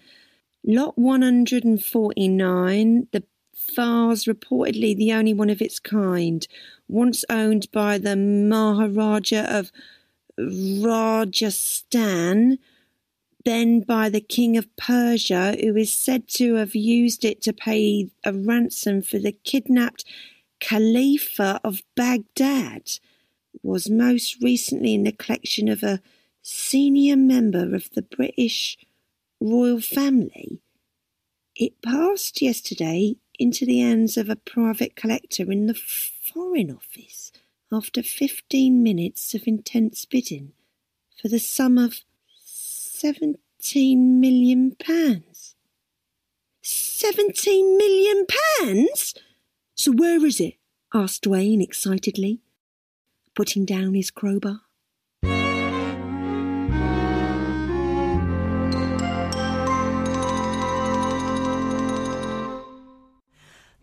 Lot one hundred forty-nine, the vase reportedly the only one of its kind, once owned by the Maharaja of Rajasthan, then by the King of Persia, who is said to have used it to pay a ransom for the kidnapped Khalifa of Baghdad, was most recently in the collection of a senior member of the British royal family. It passed yesterday into the hands of a private collector in the Foreign Office after fifteen minutes of intense bidding for the sum of seventeen million pounds. Seventeen million pounds? So where is it? Asked Duane excitedly, putting down his crowbar.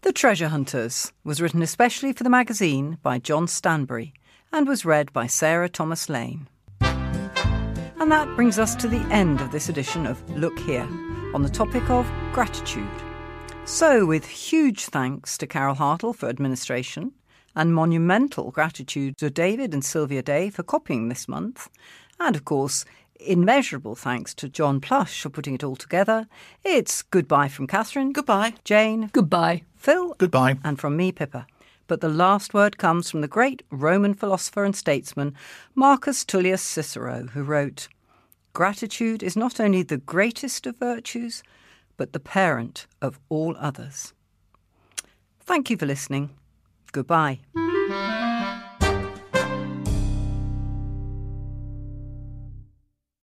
The Treasure Hunters was written especially for the magazine by John Stanbury and was read by Sarah Thomas Lane. And that brings us to the end of this edition of Look Here on the topic of gratitude. So with huge thanks to Carol Hartle for administration and monumental gratitude to David and Sylvia Day for copying this month, and of course immeasurable thanks to John Plush for putting it all together. It's goodbye from Catherine. Goodbye. Jane. Goodbye. Phil. Goodbye. And from me, Pippa. But the last word comes from the great Roman philosopher and statesman Marcus Tullius Cicero, who wrote, "Gratitude is not only the greatest of virtues, but the parent of all others." Thank you for listening. Goodbye.